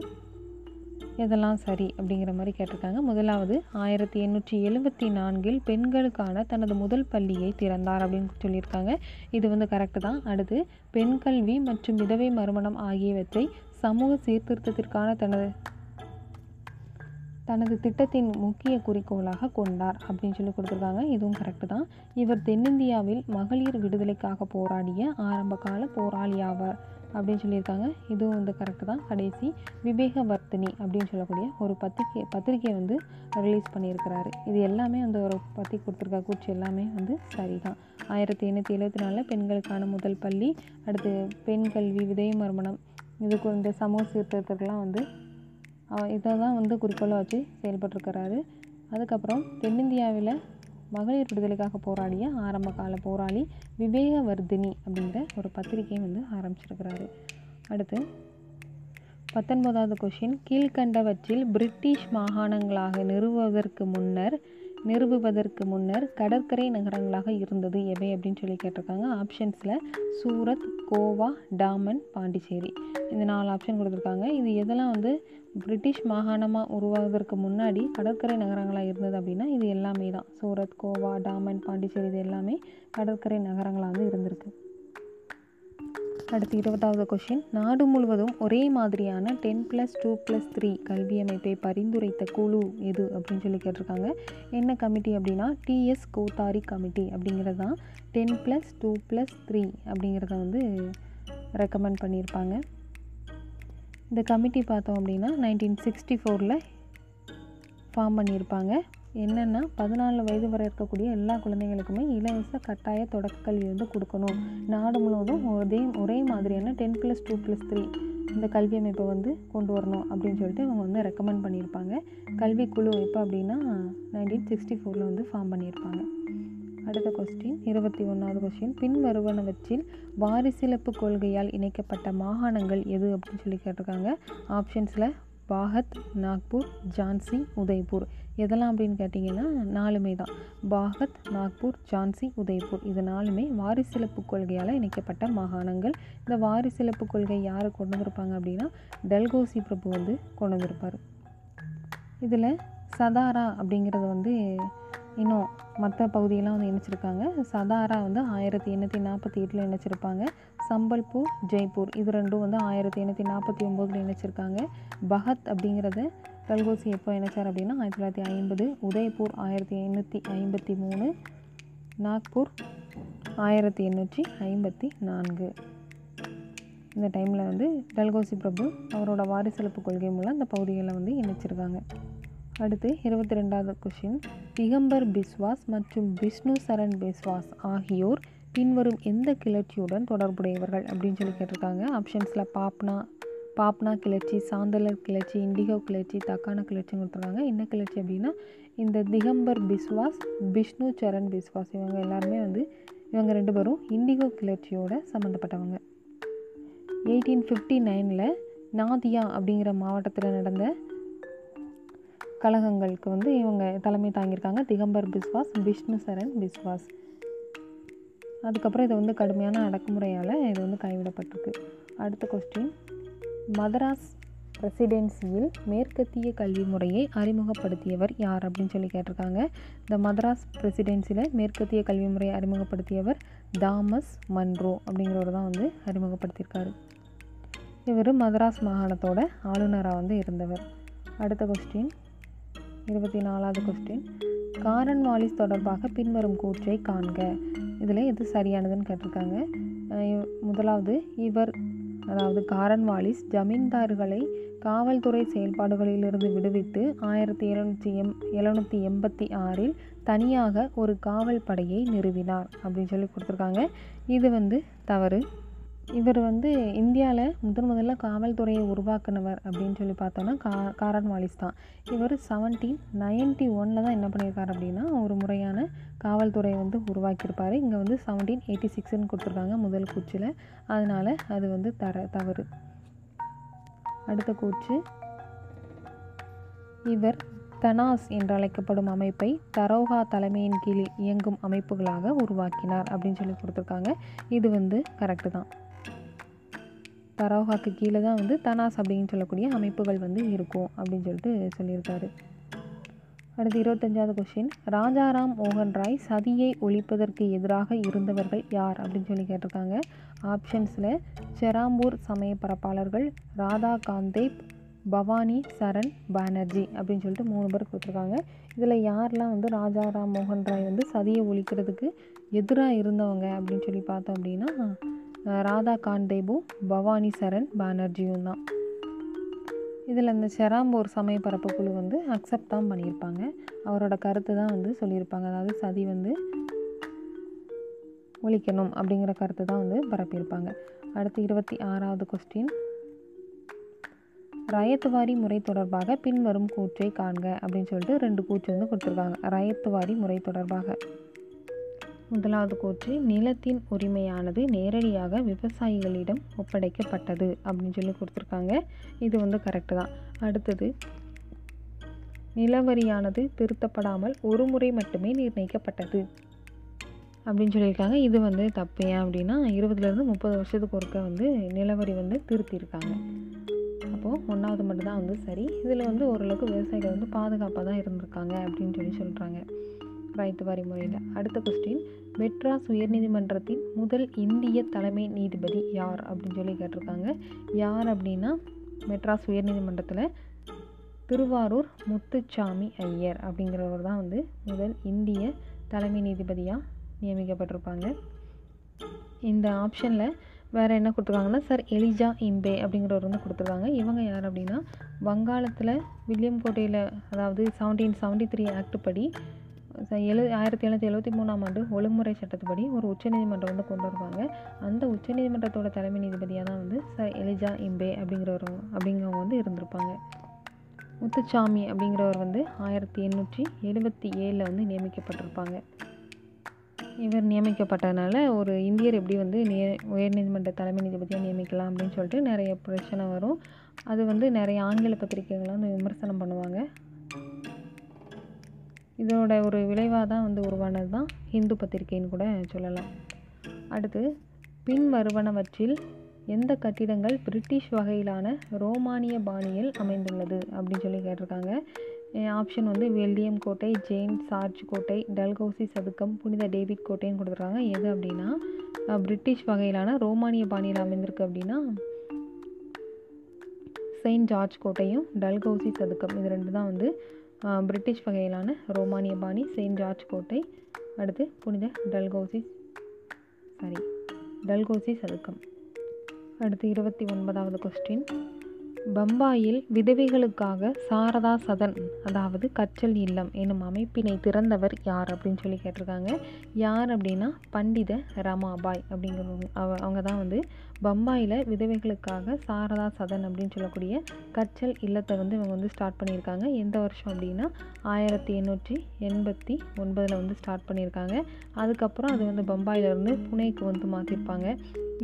இதெல்லாம் சரி அப்படிங்கிற மாதிரி கேட்டிருக்காங்க. முதலாவது, ஆயிரத்தி எண்ணூற்றி எழுபத்தி நான்கில் பெண்களுக்கான தனது முதல் பள்ளியை திறந்தார் அப்படின்னு சொல்லியிருக்காங்க. இது வந்து கரெக்டு தான். அடுத்து, பெண் கல்வி மற்றும் விதவை மறுமணம் ஆகியவற்றை சமூக சீர்திருத்தத்திற்கான தனது தனது திட்டத்தின் முக்கிய குறிக்கோளாக கொண்டார் அப்படின்னு சொல்லி கொடுத்துருக்காங்க. இதுவும் கரெக்டு தான். இவர் தென்னிந்தியாவில் மகளிர் விடுதலைக்காக போராடிய ஆரம்ப கால போராளி ஆவார் அப்படின்னு சொல்லியிருக்காங்க. இதுவும் வந்து கரெக்டு தான். கடைசி, விவேகவர்த்தினி அப்படின்னு சொல்லக்கூடிய ஒரு பத்திரிகை பத்திரிகையை வந்து ரிலீஸ் பண்ணியிருக்கிறாரு. இது எல்லாமே வந்து ஒரு பற்றி கொடுத்துருக்க கூச்சி எல்லாமே வந்து சரி தான். ஆயிரத்தி எண்ணூற்றி எழுபத்தி நாலில் பெண்களுக்கான முதல் பள்ளி, அடுத்து பெண் கல்வி, விதய மறுமணம், இதுக்கு இந்த சமூக சீர்திருத்தத்துக்கெல்லாம் வந்து இதை தான் வந்து குறிக்கோளை வச்சு செயல்பட்டுருக்கிறாரு. அதுக்கப்புறம் தென்னிந்தியாவில் மகளிர் விடுதலைக்காக போராடிய ஆரம்ப கால போராளி விவேகவர்தினி அப்படிங்கிற ஒரு பத்திரிகையை வந்து ஆரம்பிச்சிருக்கிறாரு. அடுத்து பத்தொன்பதாவது கொஷின், கீழ்கண்டவற்றில் பிரிட்டிஷ் மாகாணங்களாக நிறுவுவதற்கு முன்னர் நிறுவுவதற்கு முன்னர் கடற்கரை நகரங்களாக இருந்தது எவை அப்படின்னு சொல்லி கேட்டிருக்காங்க. ஆப்ஷன்ஸில் சூரத், கோவா, டாமன், பாண்டிச்சேரி இந்த நாலு ஆப்ஷன் கொடுத்துருக்காங்க. இது எதெல்லாம் வந்து பிரிட்டிஷ் மாகாணமாக உருவாவதற்கு முன்னாடி கடற்கரை நகரங்களாக இருந்தது அப்படின்னா இது எல்லாமே தான். சூரத், கோவா, டாமன், பாண்டிச்சேரி இது எல்லாமே கடற்கரை நகரங்களாக வந்து இருந்திருக்கு. அடுத்து இருபதாவது கொஷின், நாடு முழுவதும் ஒரே மாதிரியான ten plus two plus three கல்வி அமைப்பை பரிந்துரைத்த குழு எது அப்படின்னு சொல்லி கேட்டிருக்காங்க. என்ன கமிட்டி அப்படின்னா டிஎஸ் கோத்தாரி கமிட்டி அப்படிங்கிறது தான் ten plus two plus three அப்படிங்கிறத வந்து ரெக்கமெண்ட் பண்ணியிருப்பாங்க. இந்த கமிட்டி பார்த்தோம் அப்படின்னா நைன்டீன் சிக்ஸ்டி ஃபோரில் ஃபார்ம் பண்ணியிருப்பாங்க. என்னென்னா பதினாலு வயது வரை இருக்கக்கூடிய எல்லா குழந்தைங்களுக்குமே இலவச கட்டாய தொடக்க கல்வி வந்து கொடுக்கணும். நாடு முழுவதும் ஒரே ஒரே மாதிரியான ten plus two plus three இந்த கல்வி அமைப்பை வந்து கொண்டு வரணும் அப்படின்னு சொல்லிட்டு அவங்க வந்து ரெக்கமெண்ட் பண்ணியிருப்பாங்க. கல்விக்குழு இப்போ அப்படின்னா நைன்டீன் சிக்ஸ்டி ஃபோரில் வந்து ஃபார்ம் பண்ணியிருப்பாங்க. அடுத்த கொஸ்டின் இருபத்தி ஒன்றாவது கொஸ்டின், பின்வருவனவற்றில் வாரிசிலப்பு கொள்கையால் இணைக்கப்பட்ட மாகாணங்கள் எது அப்படின்னு சொல்லி கேட்டிருக்காங்க. ஆப்ஷன்ஸில் பாகத், நாக்பூர், ஜான்சி, உதய்பூர் எதெல்லாம் அப்படின்னு கேட்டிங்கன்னா நாலுமே தான். பாகத், நாக்பூர், ஜான்சி, உதய்பூர் இது நாலுமே வாரிசிலப்பு கொள்கையால் இணைக்கப்பட்ட மாகாணங்கள். இந்த வாரிசிலப்பு கொள்கை யார் கொண்டு வந்திருப்பாங்க அப்படின்னா டல்ஹவுசி பிரபு வந்து கொண்டு வந்திருப்பார். இதில் சதாரா அப்படிங்கிறது வந்து இன்னும் மற்ற பகுதியெல்லாம் வந்து இணைச்சிருக்காங்க. சதாரா வந்து ஆயிரத்தி எண்ணூற்றி நாற்பத்தி எட்டில் இணைச்சிருப்பாங்க. சம்பல்பூர், ஜெய்ப்பூர் இது ரெண்டும் வந்து ஆயிரத்தி எண்ணூற்றி நாற்பத்தி ஒம்போதில் இணைச்சிருக்காங்க. பகத் அப்படிங்கிறத டல்ஹவுசி எப்போ இணைச்சார் அப்படின்னா ஆயிரத்தி தொள்ளாயிரத்தி ஐம்பது. உதய்பூர் ஆயிரத்தி எண்ணூற்றி ஐம்பத்தி மூணு. நாக்பூர் ஆயிரத்தி எண்ணூற்றி ஐம்பத்தி நான்கு. இந்த டைமில் வந்து டல்ஹவுசி பிரபு அவரோட வாரிசலப்பு கொள்கை மூலம் இந்த பகுதிகளில் வந்து இணைச்சிருக்காங்க. அடுத்து இருபத்தி ரெண்டாவது கொஷின், திகம்பர் பிஸ்வாஸ் மற்றும் விஷ்ணு சரண் பிஸ்வாஸ் ஆகியோர் பின்வரும் எந்த கிளர்ச்சியுடன் தொடர்புடையவர்கள் அப்படின்னு சொல்லி கேட்டிருக்காங்க. ஆப்ஷன்ஸில் பாப்னா பாப்னா கிளர்ச்சி, சாந்தலர் கிளர்ச்சி, இண்டிகோ கிளர்ச்சி, தக்கான கிளர்ச்சின்னு கொடுத்துருக்காங்க. என்ன கிளர்ச்சி அப்படின்னா இந்த திகம்பர் பிஸ்வாஸ், விஷ்ணு சரண் பிஸ்வாஸ் இவங்க எல்லாருமே வந்து இவங்க ரெண்டு பேரும் இண்டிகோ கிளர்ச்சியோட சம்மந்தப்பட்டவங்க. எயிட்டீன் ஃபிஃப்டி நைனில் நாதியா அப்படிங்கிற மாவட்டத்தில் நடந்த கழகங்களுக்கு வந்து இவங்க தலைமை தாங்கியிருக்காங்க திகம்பர் பிஸ்வாஸ், விஷ்ணு சரண் பிஸ்வாஸ். அதுக்கப்புறம் இது வந்து கடுமையான அடக்குமுறையால் இது வந்து கைவிடப்பட்டிருக்கு. அடுத்த கொஸ்டின், மதராஸ் பிரசிடென்சியில் மேற்கத்திய கல்வி முறையை அறிமுகப்படுத்தியவர் யார் அப்படின்னு சொல்லி கேட்டிருக்காங்க. இந்த மதராஸ் பிரசிடென்சியில் மேற்கத்திய கல்வி முறையை அறிமுகப்படுத்தியவர் தாமஸ் மன்றோ அப்படிங்கிறவர் தான் வந்து அறிமுகப்படுத்தியிருக்காரு. இவர் மதராஸ் மாகாணத்தோட ஆளுநராக வந்து இருந்தவர். அடுத்த கொஸ்டின், இருபத்தி நாலாவது கொஸ்டின், காரன்வாலிஸ் தொடர்பாக பின்வரும் கூற்றை காண்க. இதில் எது சரியானதுன்னு கேட்டிருக்காங்க. முதலாவது, இவர் அதாவது காரன்வாலிஸ் ஜமீன்தார்களை காவல்துறை செயல்பாடுகளிலிருந்து விடுவித்து ஆயிரத்தி எழுநூற்றி எம் எழுநூற்றி எண்பத்தி ஆறில் தனியாக ஒரு காவல் படையை நிறுவினார் அப்படின்னு சொல்லி கொடுத்துருக்காங்க. இது வந்து தவறு. இவர் வந்து இந்தியாவில் முதன் முதல்ல காவல்துறையை உருவாக்குனவர் அப்படின்னு சொல்லி பார்த்தோன்னா கா காரன்வாலிஸ் தான். இவர் செவன்டீன் நைன்டி ஒனில் தான் என்ன பண்ணியிருக்கார் அப்படின்னா ஒரு முறையான காவல்துறையை வந்து உருவாக்கியிருப்பார். இங்கே வந்து செவன்டீன் எயிட்டி சிக்ஸ்ன்னு கொடுத்துருக்காங்க முதல் கூச்சில். அதனால் அது வந்து தர தவறு. அடுத்த கூச்சு, இவர் தனாஸ் என்றழைக்கப்படும் அமைப்பை தரோகா தலைமையின் கீழ் இயங்கும் அமைப்புகளாக உருவாக்கினார் அப்படின்னு சொல்லி கொடுத்துருக்காங்க. இது வந்து கரெக்டு தான். தரோகாக்கு கீழே தான் வந்து தனாஸ் அப்படின்னு சொல்லக்கூடிய அமைப்புகள் வந்து இருக்கும் அப்படின்னு சொல்லிட்டு சொல்லியிருக்காரு. அடுத்து இருபத்தஞ்சாவது கொஸ்டின், ராஜாராம் மோகன் ராய் சதியை ஒழிப்பதற்கு எதிராக இருந்தவர்கள் யார் அப்படின்னு சொல்லி கேட்டிருக்காங்க. ஆப்ஷன்ஸில் செராம்பூர் சமய பரப்பாளர்கள், ராதா காந்தே, பவானி சரண் பானர்ஜி அப்படின்னு சொல்லிட்டு மூணு பேர் கொடுத்துருக்காங்க. இதில் யாரெலாம் வந்து ராஜாராம் மோகன் ராய் வந்து சதியை ஒழிக்கிறதுக்கு எதிராக இருந்தவங்க அப்படின்னு சொல்லி பார்த்தோம் அப்படின்னா ராதா காந்தேபும் பவானி சரண் பானர்ஜியும் தான். இதில் இந்த செராம்பூர் சமய பரப்பு குழு வந்து அக்செப்ட் தான் பண்ணியிருப்பாங்க. அவரோட கருத்து தான் வந்து சொல்லியிருப்பாங்க. அதாவது சதி வந்து ஒழிக்கணும் அப்படிங்கிற கருத்து தான் வந்து பரப்பியிருப்பாங்க. அடுத்து இருபத்தி ஆறாவது கொஸ்டின், ரயத்துவாரி முறை தொடர்பாக பின்வரும் கூற்றை காண்க அப்படின்னு சொல்லிட்டு ரெண்டு கூற்று வந்து கொடுத்துருக்காங்க ரயத்துவாரி முறை தொடர்பாக. முதலாவது கூற்று, நிலத்தின் உரிமையானது நேரடியாக விவசாயிகளிடம் ஒப்படைக்கப்பட்டது அப்படின்னு சொல்லி கொடுத்துருக்காங்க. இது வந்து கரெக்டு தான். அடுத்தது, நிலவரியானது திருத்தப்படாமல் ஒரு முறை மட்டுமே நிர்ணயிக்கப்பட்டது அப்படின்னு சொல்லியிருக்காங்க. இது வந்து தப்பு. ஏன் அப்படின்னா இருபதுலேருந்து முப்பது வருஷத்துக்கு ஒருக்க வந்து நிலவரி வந்து திருத்தியிருக்காங்க. அப்போது ஒன்றாவது மட்டும்தான் வந்து சரி. இதில் வந்து ஓரளவுக்கு விவசாயிகள் வந்து பாதுகாப்பாக தான் இருந்திருக்காங்க அப்படின்னு சொல்லி சொல்கிறாங்க ராயத்துவாரி முறையில். அடுத்த கொஸ்டின், மெட்ராஸ் உயர்நீதிமன்றத்தின் முதல் இந்திய தலைமை நீதிபதி யார் அப்படின்னு சொல்லி கேட்டிருக்காங்க. யார் அப்படின்னா மெட்ராஸ் உயர்நீதிமன்றத்தில் திருவாரூர் முத்துச்சாமி ஐயர் அப்படிங்கிறவர் தான் வந்து முதல் இந்திய தலைமை நீதிபதியாக நியமிக்கப்பட்டிருப்பாங்க. இந்த ஆப்ஷனில் வேறு என்ன கொடுத்துருக்காங்கன்னா சார் எலிஜா இம்பே அப்படிங்கிறவர் வந்து கொடுத்துருக்காங்க. இவங்க யார் அப்படின்னா வங்காளத்தில் வில்லியம் கோட்டையில் அதாவது செவன்டீன் செவன்டி த்ரீ ஆக்ட் படி எழு ஆயிரத்தி எழுநூற்றி எழுபத்தி மூணாம் ஆண்டு ஒழுங்குமுறை சட்டத்துப்படி ஒரு உச்சநீதிமன்றம் வந்து கொண்டு வருவாங்க. அந்த உச்சநீதிமன்றத்தோட தலைமை நீதிபதியாக தான் வந்து சார் எலிஜா இம்பே அப்படிங்கிறவர் அப்படிங்கிறவங்க வந்து இருந்திருப்பாங்க. முத்துச்சாமி அப்படிங்கிறவர் வந்து ஆயிரத்தி எண்ணூற்றி எழுபத்தி ஏழில் வந்து நியமிக்கப்பட்டிருப்பாங்க. இவர் நியமிக்கப்பட்டதுனால ஒரு இந்தியர் எப்படி வந்து நே உயர்நீதிமன்ற தலைமை நீதிபதியாக நியமிக்கலாம் அப்படின்னு சொல்லிட்டு நிறைய பிரச்சனை வரும். அது வந்து நிறைய ஆங்கில பத்திரிகைகள்லாம் வந்து விமர்சனம் பண்ணுவாங்க. இதோட ஒரு விளைவாக தான் வந்து உருவானது தான் இந்து பத்திரிகைன்னு கூட சொல்லலாம். அடுத்து, பின் வருவனவற்றில் எந்த கட்டிடங்கள் பிரிட்டிஷ் வகையிலான ரோமானிய பாணியில் அமைந்துள்ளது அப்படின்னு சொல்லி கேட்டிருக்காங்க. ஆப்ஷன் வந்து வில்லியம் கோட்டை, ஜெயின் சார்ஜ் கோட்டை, டல்ஹவுசி சதுக்கம், புனித டேவிட் கோட்டைன்னு கொடுத்துருக்காங்க. எது அப்படின்னா பிரிட்டிஷ் வகையிலான ரோமானிய பாணியில் அமைந்திருக்கு அப்படின்னா செயின்ட் ஜார்ஜ் கோட்டையும் டல்ஹவுசி சதுக்கம் இது ரெண்டு தான் வந்து பிரிட்டிஷ் வகையிலான ரோமானிய பாணி. செயின்ட் ஜார்ஜ் கோட்டை, அடுத்து புனித டல்ஹவுசி சாரி டல்ஹவுசி சதுக்கம். அடுத்து இருபத்தி ஒன்பதாவது கொஸ்டின், பம்பாயில் விதவைகளுக்காக சாரதா சதன் அதாவது கற்றல் இல்லம் என்னும் அமைப்பினை திறந்தவர் யார் அப்படின்னு சொல்லி கேட்டிருக்காங்க. யார் அப்படின்னா பண்டித ரமாபாய் அப்படிங்கிறவங்க. அவங்க தான் வந்து பம்பாயில் விதவைகளுக்காக சாரதா சதன் அப்படின்னு சொல்லக்கூடிய கற்றல் இல்லத்தை வந்து இவங்க வந்து ஸ்டார்ட் பண்ணியிருக்காங்க. எந்த வருஷம் அப்படின்னா ஆயிரத்தி எண்ணூற்றி எண்பத்தி ஒன்பதில் வந்து ஸ்டார்ட் பண்ணியிருக்காங்க. அதுக்கப்புறம் அது வந்து பம்பாயிலேருந்து புனேக்கு வந்து மாற்றிருப்பாங்க.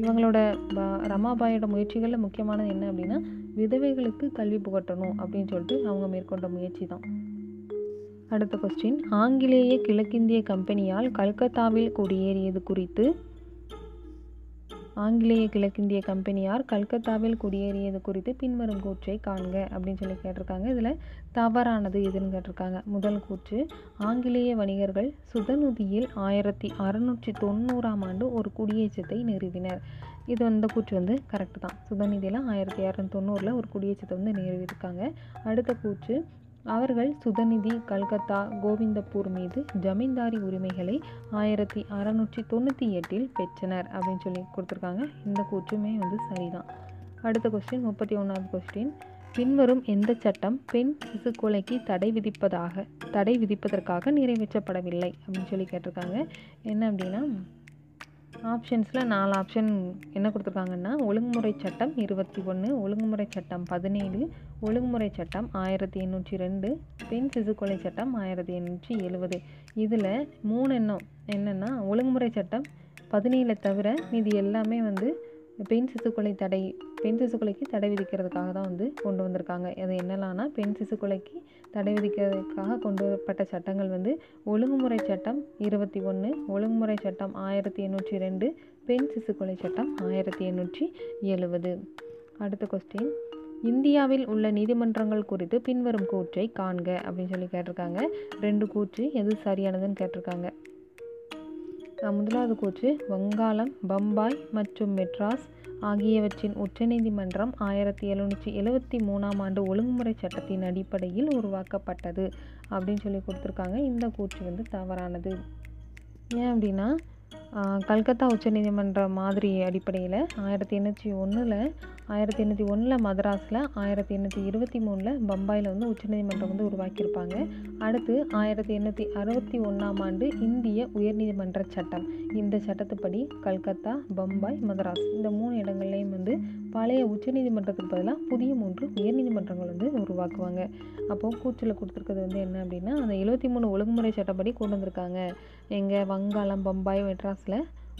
இவங்களோட ப ரமாபாயோட முயற்சிகளில் முக்கியமானது என்ன அப்படின்னா விதவைகளுக்கு கல்வி புகட்டணும் அப்படின்னு சொல்லிட்டு அவங்க மேற்கொண்ட முயற்சி தான். அடுத்த கொஸ்டின், ஆங்கிலேய கிழக்கிந்திய கம்பெனியால் கல்கத்தாவில் குடியேறியது குறித்து ஆங்கிலேய கிழக்கிந்திய கம்பெனியார் கல்கத்தாவில் குடியேறியது குறித்து பின்வரும் கூற்றை காண்க அப்படின்னு சொல்லி கேட்டிருக்காங்க. இதில் தவறானது எதுன்னு கேட்டிருக்காங்க. முதல் கூற்று, ஆங்கிலேய வணிகர்கள் சுதநுதியில் ஆயிரத்தி அறுநூற்றி தொண்ணூறாம் ஆண்டு ஒரு குடியேற்றத்தை நிறுவினர். இது அந்த கூற்று வந்து கரெக்டு தான். சுதநிதியில் ஆயிரத்தி அறுநூற்றி தொண்ணூறில் ஒரு குடியேற்றத்தை வந்து நிறுவியிருக்காங்க. அடுத்த கூற்று, அவர்கள் சுதநிதி, கல்கத்தா, கோவிந்தப்பூர் மீது ஜமீன்தாரி உரிமைகளை ஆயிரத்தி அறநூற்றி தொண்ணூற்றி எட்டில் பெற்றனர் அப்படின்னு சொல்லி கொடுத்துருக்காங்க. இந்த கூற்றுமே வந்து சரிதான். அடுத்த கொஸ்டின், முப்பத்தி ஒன்றாவது கொஸ்டின், பின்வரும் எந்த சட்டம் பெண் சிசு கொலைக்கு தடை விதிப்பதாக தடை விதிப்பதற்காக நிறைவேற்றப்படவில்லை அப்படின்னு சொல்லி கேட்டிருக்காங்க. என்ன அப்படின்னா ஆப்ஷன்ஸில் நாலு ஆப்ஷன் என்ன கொடுத்துருக்காங்கன்னா ஒழுங்குமுறை சட்டம் இருபத்தி ஒன்று, ஒழுங்குமுறை சட்டம் பதினேழு, ஒழுங்குமுறை சட்டம் ஆயிரத்தி எண்ணூற்றி ரெண்டு, பெண் சிசுக்கொலை சட்டம் ஆயிரத்தி எண்ணூற்றி எழுபது. இதில் மூணு எண்ணம் என்னென்னா ஒழுங்குமுறை சட்டம் பதினேழு தவிர மீது எல்லாமே வந்து பெண் சிசுக்கொலை தடை பெண் சிசுக்கொலைக்கு தடை விதிக்கிறதுக்காக தான் வந்து கொண்டு வந்திருக்காங்க. அது என்னெல்லாம்னா பெண் சிசுக்கொலைக்கு தடை விதிக்கிறதுக்காக கொண்டு வரப்பட்ட சட்டங்கள் வந்து ஒழுங்குமுறை சட்டம் இருபத்தி ஒன்று, ஒழுங்குமுறை சட்டம் ஆயிரத்தி எண்ணூற்றி ரெண்டு, பெண் சிசுக்கொலை சட்டம் ஆயிரத்தி எண்ணூற்றி எழுபது. அடுத்த கொஸ்டின், இந்தியாவில் உள்ள நீதிமன்றங்கள் குறித்து பின்வரும் கூற்றை காண்க அப்படின்னு சொல்லி கேட்டிருக்காங்க. ரெண்டு கூற்று எது சரியானதுன்னு கேட்டிருக்காங்க. முதலாவது கூற்று, வங்காளம், பம்பாய் மற்றும் மெட்ராஸ் ஆகியவற்றின் உச்சநீதிமன்றம் ஆயிரத்தி எழுநூற்றி எழுபத்தி மூணாம் ஆண்டு ஒழுங்குமுறை சட்டத்தின் அடிப்படையில் உருவாக்கப்பட்டது அப்படின்னு சொல்லி கொடுத்துருக்காங்க. இந்த கூற்று வந்து தவறானது. ஏன் அப்படின்னா கல்கத்தா உச்சநீதிமன்ற மாதிரி அடிப்படையில் ஆயிரத்தி எண்ணூற்றி ஒன்றில் ஆயிரத்தி எண்ணூற்றி ஒன்றில் மதராஸில், ஆயிரத்தி எண்ணூற்றி இருபத்தி மூணில் பம்பாயில் வந்து உச்சநீதிமன்றம் வந்து உருவாக்கியிருப்பாங்க. அடுத்து ஆயிரத்தி எண்ணூற்றி அறுபத்தி ஒன்றாம் ஆண்டு இந்திய உயர்நீதிமன்ற சட்டம். இந்த சட்டத்துப்படி கல்கத்தா, பம்பாய், மதராஸ் இந்த மூணு இடங்கள்லேயும் வந்து பழைய உச்சநீதிமன்றத்துக்கு பதிலாக புதிய மூன்று உயர்நீதிமன்றங்கள் வந்து உருவாக்குவாங்க. அப்போது கூற்றில் கொடுத்துருக்கிறது வந்து என்ன அப்படின்னா அந்த எழுபத்தி மூணு ஒழுங்குமுறை சட்டப்படி கொண்டு வந்திருக்காங்க. எங்கள் வங்காளம், பம்பாய், மெட்ராஸில்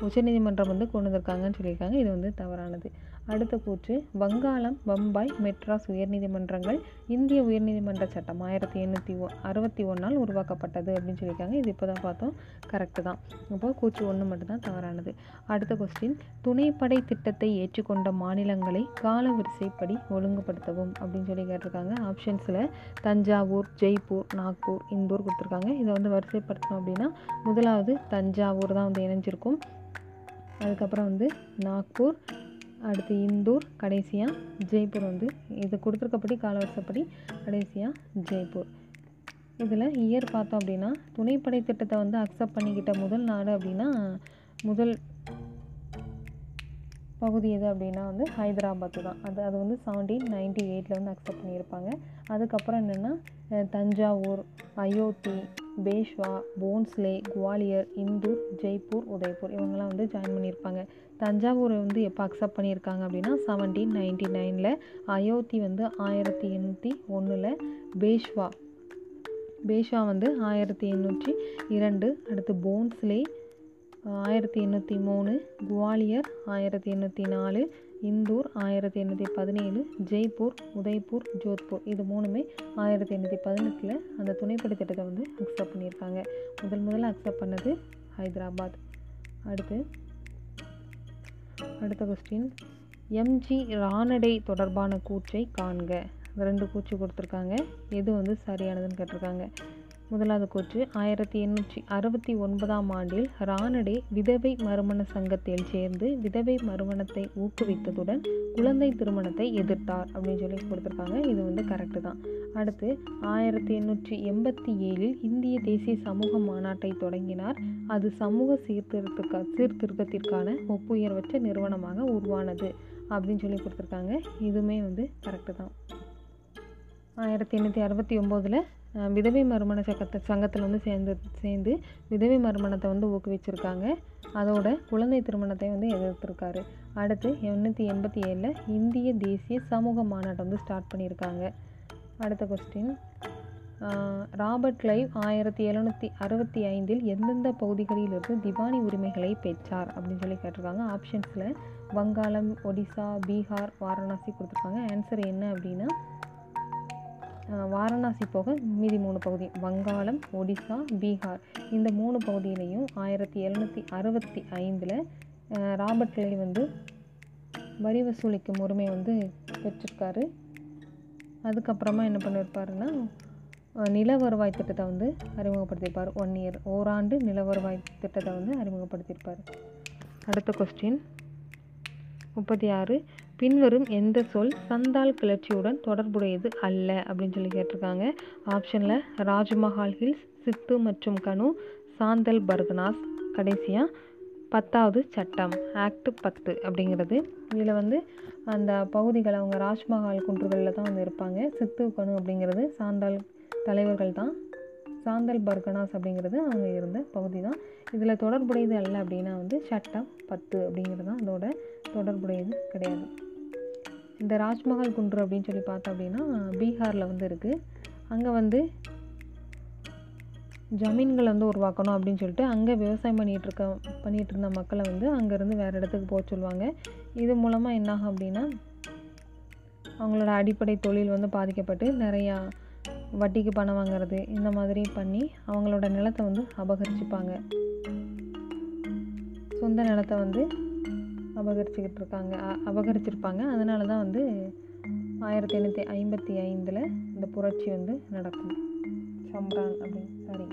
உச்சநீதிமன்றம் வந்து கொண்டு வந்திருக்காங்கன்னு சொல்லியிருக்காங்க. இது வந்து தவறானது. அடுத்த கூற்று, வங்காளம், பம்பாய், மெட்ராஸ் உயர்நீதிமன்றங்கள் இந்திய உயர்நீதிமன்ற சட்டம் ஆயிரத்தி எண்ணூற்றி ஒ அறுபத்தி ஒன்றால் உருவாக்கப்பட்டது அப்படின்னு சொல்லியிருக்காங்க. இது இப்போ தான் பார்த்தோம், கரெக்டு தான். அப்போது கூற்று ஒன்று மட்டும்தான் தவறானது. அடுத்த கொஸ்டின், துணைப்படை திட்டத்தை ஏற்றுக்கொண்ட மாநிலங்களை கால வரிசைப்படி ஒழுங்குபடுத்தவும் அப்படின்னு சொல்லி கேட்டிருக்காங்க. ஆப்ஷன்ஸில் தஞ்சாவூர், ஜெய்ப்பூர், நாக்பூர், இந்தூர் கொடுத்துருக்காங்க. இதை வந்து வரிசைப்படுத்தணும் அப்படின்னா முதலாவது தஞ்சாவூர் தான் வந்து இணைஞ்சிருக்கும். அதுக்கப்புறம் வந்து நாக்பூர், அடுத்து இந்தூர், கடைசியாக ஜெய்ப்பூர் வந்து இது கொடுத்துருக்கப்படி காலவரிசைப்படி கடைசியாக ஜெய்ப்பூர். இதில் இயர் பார்த்தோம் அப்படின்னா துணைப்படை திட்டத்தை வந்து அக்செப்ட் பண்ணிக்கிட்ட முதல் நாடு அப்படின்னா முதல் பகுதி எது அப்படின்னா வந்து ஹைதராபாத் தான். அது அது வந்து செவன்டீன் நைன்டி எயிட்டில் வந்து அக்செப்ட் பண்ணியிருப்பாங்க. அதுக்கப்புறம் என்னென்னா தஞ்சாவூர், அயோத்தி, பேஷ்வா, போன்ஸ்லே, குவாலியர், இந்தூர், ஜெய்ப்பூர், உதய்பூர் இவங்கெல்லாம் வந்து ஜாயின் பண்ணியிருப்பாங்க. தஞ்சாவூரை வந்து எப்போ அக்செப்ட் பண்ணியிருக்காங்க அப்படின்னா செவன்டீன் நைன்டி நைனில், அயோத்தி வந்து ஆயிரத்தி எண்ணூற்றி ஒன்றில், பேஷ்வா பேஷ்வா வந்து ஆயிரத்தி எண்ணூற்றி இரண்டு, அடுத்து போன்ஸ்லே ஆயிரத்தி எண்ணூற்றி மூணு, குவாலியர் ஆயிரத்தி எண்ணூற்றி நாலு, இந்தூர் ஆயிரத்தி எண்ணூற்றி பதினேழு, ஜெய்ப்பூர், உதய்பூர், ஜோத்பூர் இது மூணுமே ஆயிரத்தி எண்ணூற்றி பதினெட்டில் அந்த துணைப்படை திட்டத்தை வந்து அக்செப்ட் பண்ணியிருக்காங்க. முதல் முதல்ல அக்செப்ட் பண்ணது ஹைதராபாத். அடுத்து அடுத்த கொஸ்டின், எம்ஜி ராணடை தொடர்பான கூற்றை காண்க. ரெண்டு கூற்று கொடுத்துருக்காங்க. எது வந்து சரியானதுன்னு கேட்டிருக்காங்க. முதலாவது கூற்று, ஆயிரத்தி எண்ணூற்றி அறுபத்தி ஒன்பதாம் ஆண்டில் ராணடே விதவை மறுமண சங்கத்தில் சேர்ந்து விதவை மறுமணத்தை ஊக்குவித்ததுடன் குழந்தை திருமணத்தை எதிர்த்தார் அப்படின்னு சொல்லி கொடுத்துருக்காங்க. இது வந்து கரெக்டு தான். அடுத்து ஆயிரத்தி எண்ணூற்றி எண்பத்தி ஏழில் இந்திய தேசிய சமூக மாநாட்டை தொடங்கினார். அது சமூக சீர்திருத்த சீர்திருத்தத்திற்கான ஒப்புயர்வற்ற நிறுவனமாக உருவானது அப்படின்னு சொல்லி கொடுத்துருக்காங்க. இதுவுமே வந்து கரெக்டு தான். ஆயிரத்தி எண்ணூற்றி அறுபத்தி ஒம்போதில் விதவை மறுமண சங்கத்தை சங்கத்தில் வந்து சேர்ந்து சேர்ந்து விதவை மறுமணத்தை வந்து ஊக்குவிச்சிருக்காங்க. அதோட குழந்தை திருமணத்தை வந்து எதிர்த்திருக்காரு. அடுத்து எண்ணூற்றி எண்பத்தி ஏழில் இந்திய தேசிய சமூக மாநாட்டை வந்து ஸ்டார்ட் பண்ணியிருக்காங்க. அடுத்த கொஸ்டின், ராபர்ட் கிளைவ் ஆயிரத்தி எழுநூற்றி அறுபத்தி ஐந்தில் எந்தெந்த பகுதிகளிலிருந்து திவானி உரிமைகளை பெற்றார் அப்படின்னு சொல்லி கேட்டிருக்காங்க. ஆப்ஷன்ஸில் வங்காளம், ஒடிசா, பீகார், வாரணாசி கொடுத்துருக்காங்க. ஆன்சர் என்ன அப்படின்னா வாரணாசி போக மீதி மூணு பகுதி வங்காளம், ஒடிசா, பீகார் இந்த மூணு பகுதியிலையும் ஆயிரத்தி எழுநூற்றி அறுபத்தி ஐந்தில் ராபர்ட் கிளை வந்து வரி வசூலிக்கும் உரிமை வந்து பெற்றிருக்காரு. அதுக்கப்புறமா என்ன பண்ணியிருப்பாருன்னா நில வருவாய் திட்டத்தை வந்து அறிமுகப்படுத்தியிருப்பார். ஒன் இயர் ஓராண்டு நில வருவாய் திட்டத்தை வந்து அறிமுகப்படுத்தியிருப்பார். அடுத்த கொஸ்டின் முப்பத்தி ஆறு, பின்வரும் எந்த சொல் சந்தால் கிளர்ச்சியுடன் தொடர்புடையது அல்ல அப்படின்னு சொல்லி கேட்டிருக்காங்க. ஆப்ஷனில் ராஜ்மஹால் ஹில்ஸ், சித்து மற்றும் கனு, சாந்தல் பர்கனாஸ், கடைசியாக பத்தாவது சட்டம் ஆக்ட் பத்து அப்படிங்கிறது. இதில் வந்து அந்த பகுதிகள் அவங்க ராஜ்மஹால் குன்றுகளில் தான் வந்து இருப்பாங்க. சித்து கனு அப்படிங்கிறது சாந்தால் தலைவர்கள் தான். சாந்தல் பர்கனாஸ் அப்படிங்கிறது அவங்க இருந்த பகுதி தான். இதில் தொடர்புடையது அல்ல அப்படின்னா வந்து சட்டம் பத்து அப்படிங்கிறது தான் அதோட தொடர்புடையது கிடையாது. இந்த ராஜ்மஹால் குன்று அப்படின்னு சொல்லி பார்த்தோம் அப்படின்னா பீகாரில் வந்து இருக்குது. அங்கே வந்து ஜமீன்களை வந்து உருவாக்கணும் அப்படின்னு சொல்லிட்டு அங்கே விவசாயம் பண்ணிகிட்டு இருக்க பண்ணிகிட்டு இருந்த மக்களை வந்து அங்கேருந்து வேறு இடத்துக்கு போக சொல்லுவாங்க. இது மூலமாக என்னாகும் அப்படின்னா அவங்களோட அடிப்படை தொழில் வந்து பாதிக்கப்பட்டு நிறையா வட்டிக்கு பணம் வாங்கிறது இந்த மாதிரி பண்ணி அவங்களோட நிலத்தை வந்து அபகரிச்சுப்பாங்க. சொந்த நிலத்தை வந்து அபகரிச்சுக்கிட்டு இருக்காங்க அபகரிச்சிருப்பாங்க. அதனால தான் வந்து ஆயிரத்தி எண்ணூற்றி ஐம்பத்தி ஐந்தில் இந்த புரட்சி வந்து நடக்கும். சம்ரான் அப்படின்னு சாரி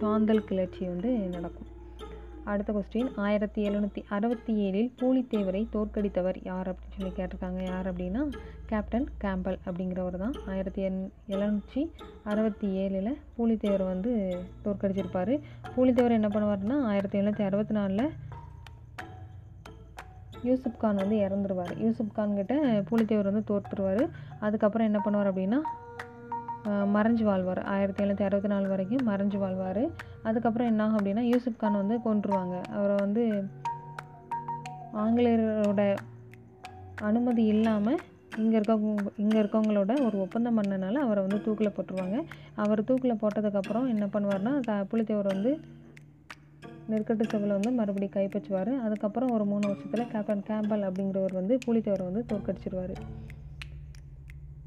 சாந்தல் கிளர்ச்சி வந்து நடக்கும். அடுத்த கொஸ்டின், ஆயிரத்தி எழுநூற்றி அறுபத்தி ஏழில் பூலித்தேவரை தோற்கடித்தவர் யார் அப்படின்னு சொல்லி கேட்டிருக்காங்க. யார் அப்படின்னா கேப்டன் கேம்பல் அப்படிங்கிறவர் தான். ஆயிரத்தி எழுநூற்றி அறுபத்தி ஏழில் பூலித்தேவர் வந்து தோற்கடிச்சிருப்பார். பூலித்தேவர் என்ன பண்ணுவார்னா ஆயிரத்தி எழுநூற்றி அறுபத்தி நாலில் யூசுப் கான் வந்து இறந்துருவார். யூசுப் கான்கிட்ட பூலித்தேவர் வந்து தோற்றுருவார். அதுக்கப்புறம் என்ன பண்ணுவார் அப்படின்னா மறைஞ்சு வாழ்வார். ஆயிரத்தி எழுநூற்றி அறுபத்தி நாலு வரைக்கும் மறைஞ்சு வாழ்வார். அதுக்கப்புறம் என்னாகும் அப்படின்னா யூசுப் கான் வந்து கொன்றுவாங்க. அவரை வந்து ஆங்கிலேயரோட அனுமதி இல்லாமல் இங்கே இருக்கவங்க இங்கே இருக்கவங்களோட ஒரு ஒப்பந்தம் பண்ணனால அவரை வந்து தூக்கில் போட்டுருவாங்க. அவர் தூக்கில் போட்டதுக்கப்புறம் என்ன பண்ணுவார்னா த புலித்தேவர் வந்து நெற்கட்டு செவலை வந்து மறுபடியும் கைப்பற்றுவார். அதுக்கப்புறம் ஒரு மூணு வருஷத்தில் கேப்டன் கேம்பல் அப்படிங்கிறவர் வந்து புலித்தேவரை வந்து தோற்கடிச்சிருவார்.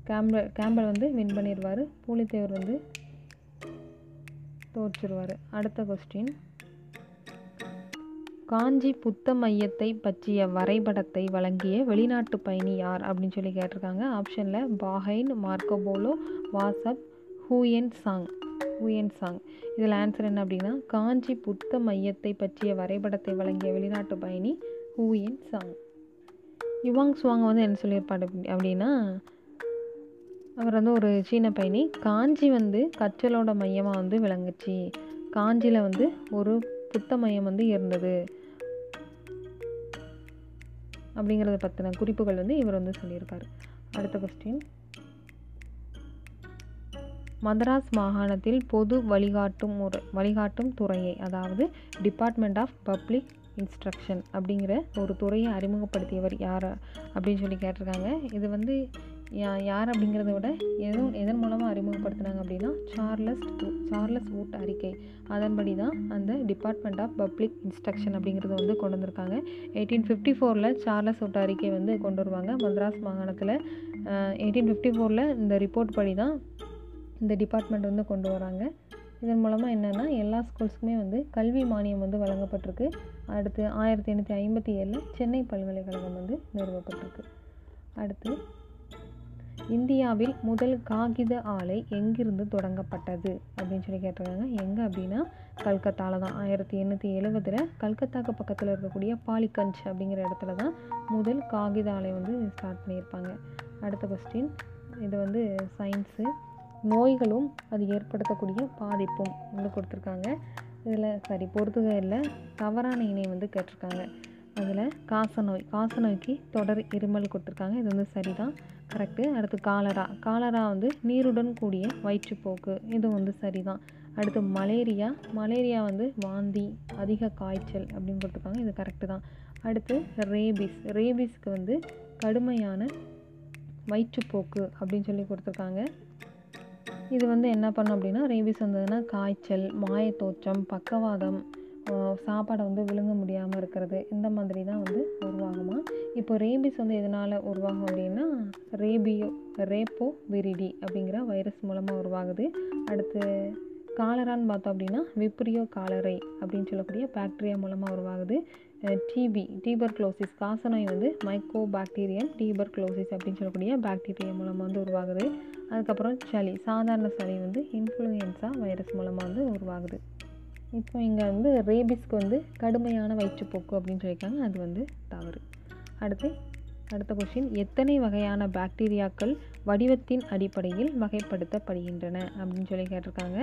கேம்பல் கேம்பல் வந்து வின் பண்ணிடுவார். பூலித்தேவர் வந்து தோற்றுருவார். அடுத்த கொஸ்டின், காஞ்சி புத்த மையத்தை பற்றிய வரைபடத்தை வழங்கிய வெளிநாட்டு பயணி யார் அப்படின்னு சொல்லி கேட்டிருக்காங்க. ஆப்ஷனில் பாஹைன், Marco Polo, Vasa, Hiuen Tsang Hiuen Tsang இதில் ஆன்சர் என்ன அப்படின்னா காஞ்சி புத்த மையத்தை பற்றிய வரைபடத்தை வழங்கிய வெளிநாட்டு பயணி ஹூயன் சாங். யுவாங் சுவாங் வந்து என்ன சொல்லியிருப்பாரு அப்படின்னா அவர் வந்து ஒரு சீன பயணி. காஞ்சி வந்து கற்றலோட மையமாக வந்து விளங்குச்சு. காஞ்சியில் வந்து ஒரு புத்த மையம் வந்து இருந்தது அப்படிங்கிறத பற்றின குறிப்புகள் வந்து இவர் வந்து சொல்லியிருப்பார். அடுத்த கொஸ்டின், மதராஸ் மாகாணத்தில் பொது வழிகாட்டும் முறை வழிகாட்டும் துறையை அதாவது டிபார்ட்மெண்ட் ஆஃப் பப்ளிக் இன்ஸ்ட்ரக்ஷன் அப்படிங்கிற ஒரு துறையை அறிமுகப்படுத்தியவர் யார் அப்படின்னு சொல்லி கேட்டிருக்காங்க. இது வந்து யா யார் அப்படிங்கிறத விட எதுவும் எதன் மூலமாக அறிமுகப்படுத்தினாங்க அப்படின்னா சார்லஸ் சார்லஸ் வூட் அறிக்கை அதன்படி தான் அந்த டிபார்ட்மெண்ட் ஆஃப் பப்ளிக் இன்ஸ்ட்ரக்ஷன் அப்படிங்கிறது வந்து கொண்டு வந்திருக்காங்க. எயிட்டீன் ஃபிஃப்டி ஃபோரில் சார்லஸ் வூட் அறிக்கை வந்து கொண்டு வருவாங்க மத்ராஸ் மாகாணத்தில். எயிட்டீன் ஃபிஃப்டி ஃபோரில் இந்த ரிப்போர்ட் படி தான் இந்த டிபார்ட்மெண்ட் வந்து கொண்டு வராங்க. இதன் மூலமாக என்னென்னா எல்லா ஸ்கூல்ஸுக்குமே வந்து கல்வி மானியம் வந்து வழங்கப்பட்டிருக்கு. அடுத்து ஆயிரத்தி எண்ணூற்றி ஐம்பத்தி ஏழில் சென்னை பல்கலைக்கழகம் வந்து நிறுவப்பட்டிருக்கு. அடுத்து, இந்தியாவில் முதல் காகித ஆலை எங்கிருந்து தொடங்கப்பட்டது அப்படின்னு சொல்லி கேட்டிருக்காங்க. எங்கே அப்படின்னா கல்கத்தாவில் தான். ஆயிரத்தி எண்ணூற்றி எழுபதில் கல்கத்தாக்கு பக்கத்தில் இருக்கக்கூடிய பாலிகஞ்ச் அப்படிங்கிற இடத்துல தான் முதல் காகித ஆலை வந்து ஸ்டார்ட் பண்ணியிருப்பாங்க. அடுத்த கொஸ்டின், இது வந்து சயின்ஸு நோய்களும் அது ஏற்படுத்தக்கூடிய பாதிப்பும் வந்து கொடுத்துருக்காங்க. இதில் சரி பொறுத்துக இல்லை தவறான இணை வந்து கேட்டிருக்காங்க. அதில் காசநோய் காசநோய்க்கு தொடர் இருமல் கொடுத்துருக்காங்க. இது வந்து சரிதான். கரெக்டு. அடுத்து காலரா. காலரா வந்து நீருடன் கூடிய வயிற்றுப்போக்கு, இது வந்து சரிதான். அடுத்து மலேரியா. மலேரியா வந்து வாந்தி, அதிக காய்ச்சல் அப்படின்னு போட்டிருக்காங்க, இது கரெக்டு தான். அடுத்து ரேபிஸ். ரேபிஸ்க்கு வந்து கடுமையான வயிற்றுப்போக்கு அப்படின்னு சொல்லி கொடுத்துருக்காங்க. இது வந்து என்ன பண்ணும் அப்படின்னா, ரேபிஸ் வந்ததுன்னா காய்ச்சல், மாயத்தோற்றம், பக்கவாதம், சாப்பாடை வந்து விழுங்க முடியாமல் இருக்கிறது, இந்த மாதிரி தான் வந்து உருவாகுமா. இப்போ ரேபிஸ் வந்து எதனால் உருவாகும் அப்படின்னா, ரேபியோ ரேப்போ விரிடி அப்படிங்கிற வைரஸ் மூலமாக உருவாகுது. அடுத்து காலரான்னு பார்த்தோம் அப்படின்னா, விப்ரியோ காலரை அப்படின்னு சொல்லக்கூடிய பாக்டீரியா மூலமாக உருவாகுது. டிபி டீபர் குளோசிஸ், காசநோய் வந்து மைக்கோ பாக்டீரியம் டீபர் குளோசிஸ் அப்படின்னு சொல்லக்கூடிய பாக்டீரியா மூலமாக வந்து உருவாகுது. அதுக்கப்புறம் சளி, சாதாரண சளி வந்து இன்ஃப்ளூயன்ஸா வைரஸ் மூலமாக வந்து உருவாகுது. இப்போ இங்கே வந்து ரேபிஸ்க்கு வந்து கடுமையான வயிற்றுப்போக்கு அப்படின்னு சொல்லியிருக்காங்க, அது வந்து தவறு. அடுத்து அடுத்த கொஸ்டின், எத்தனை வகையான பாக்டீரியாக்கள் வடிவத்தின் அடிப்படையில் வகைப்படுத்தப்படுகின்றன அப்படின்னு சொல்லி கேட்டிருக்காங்க.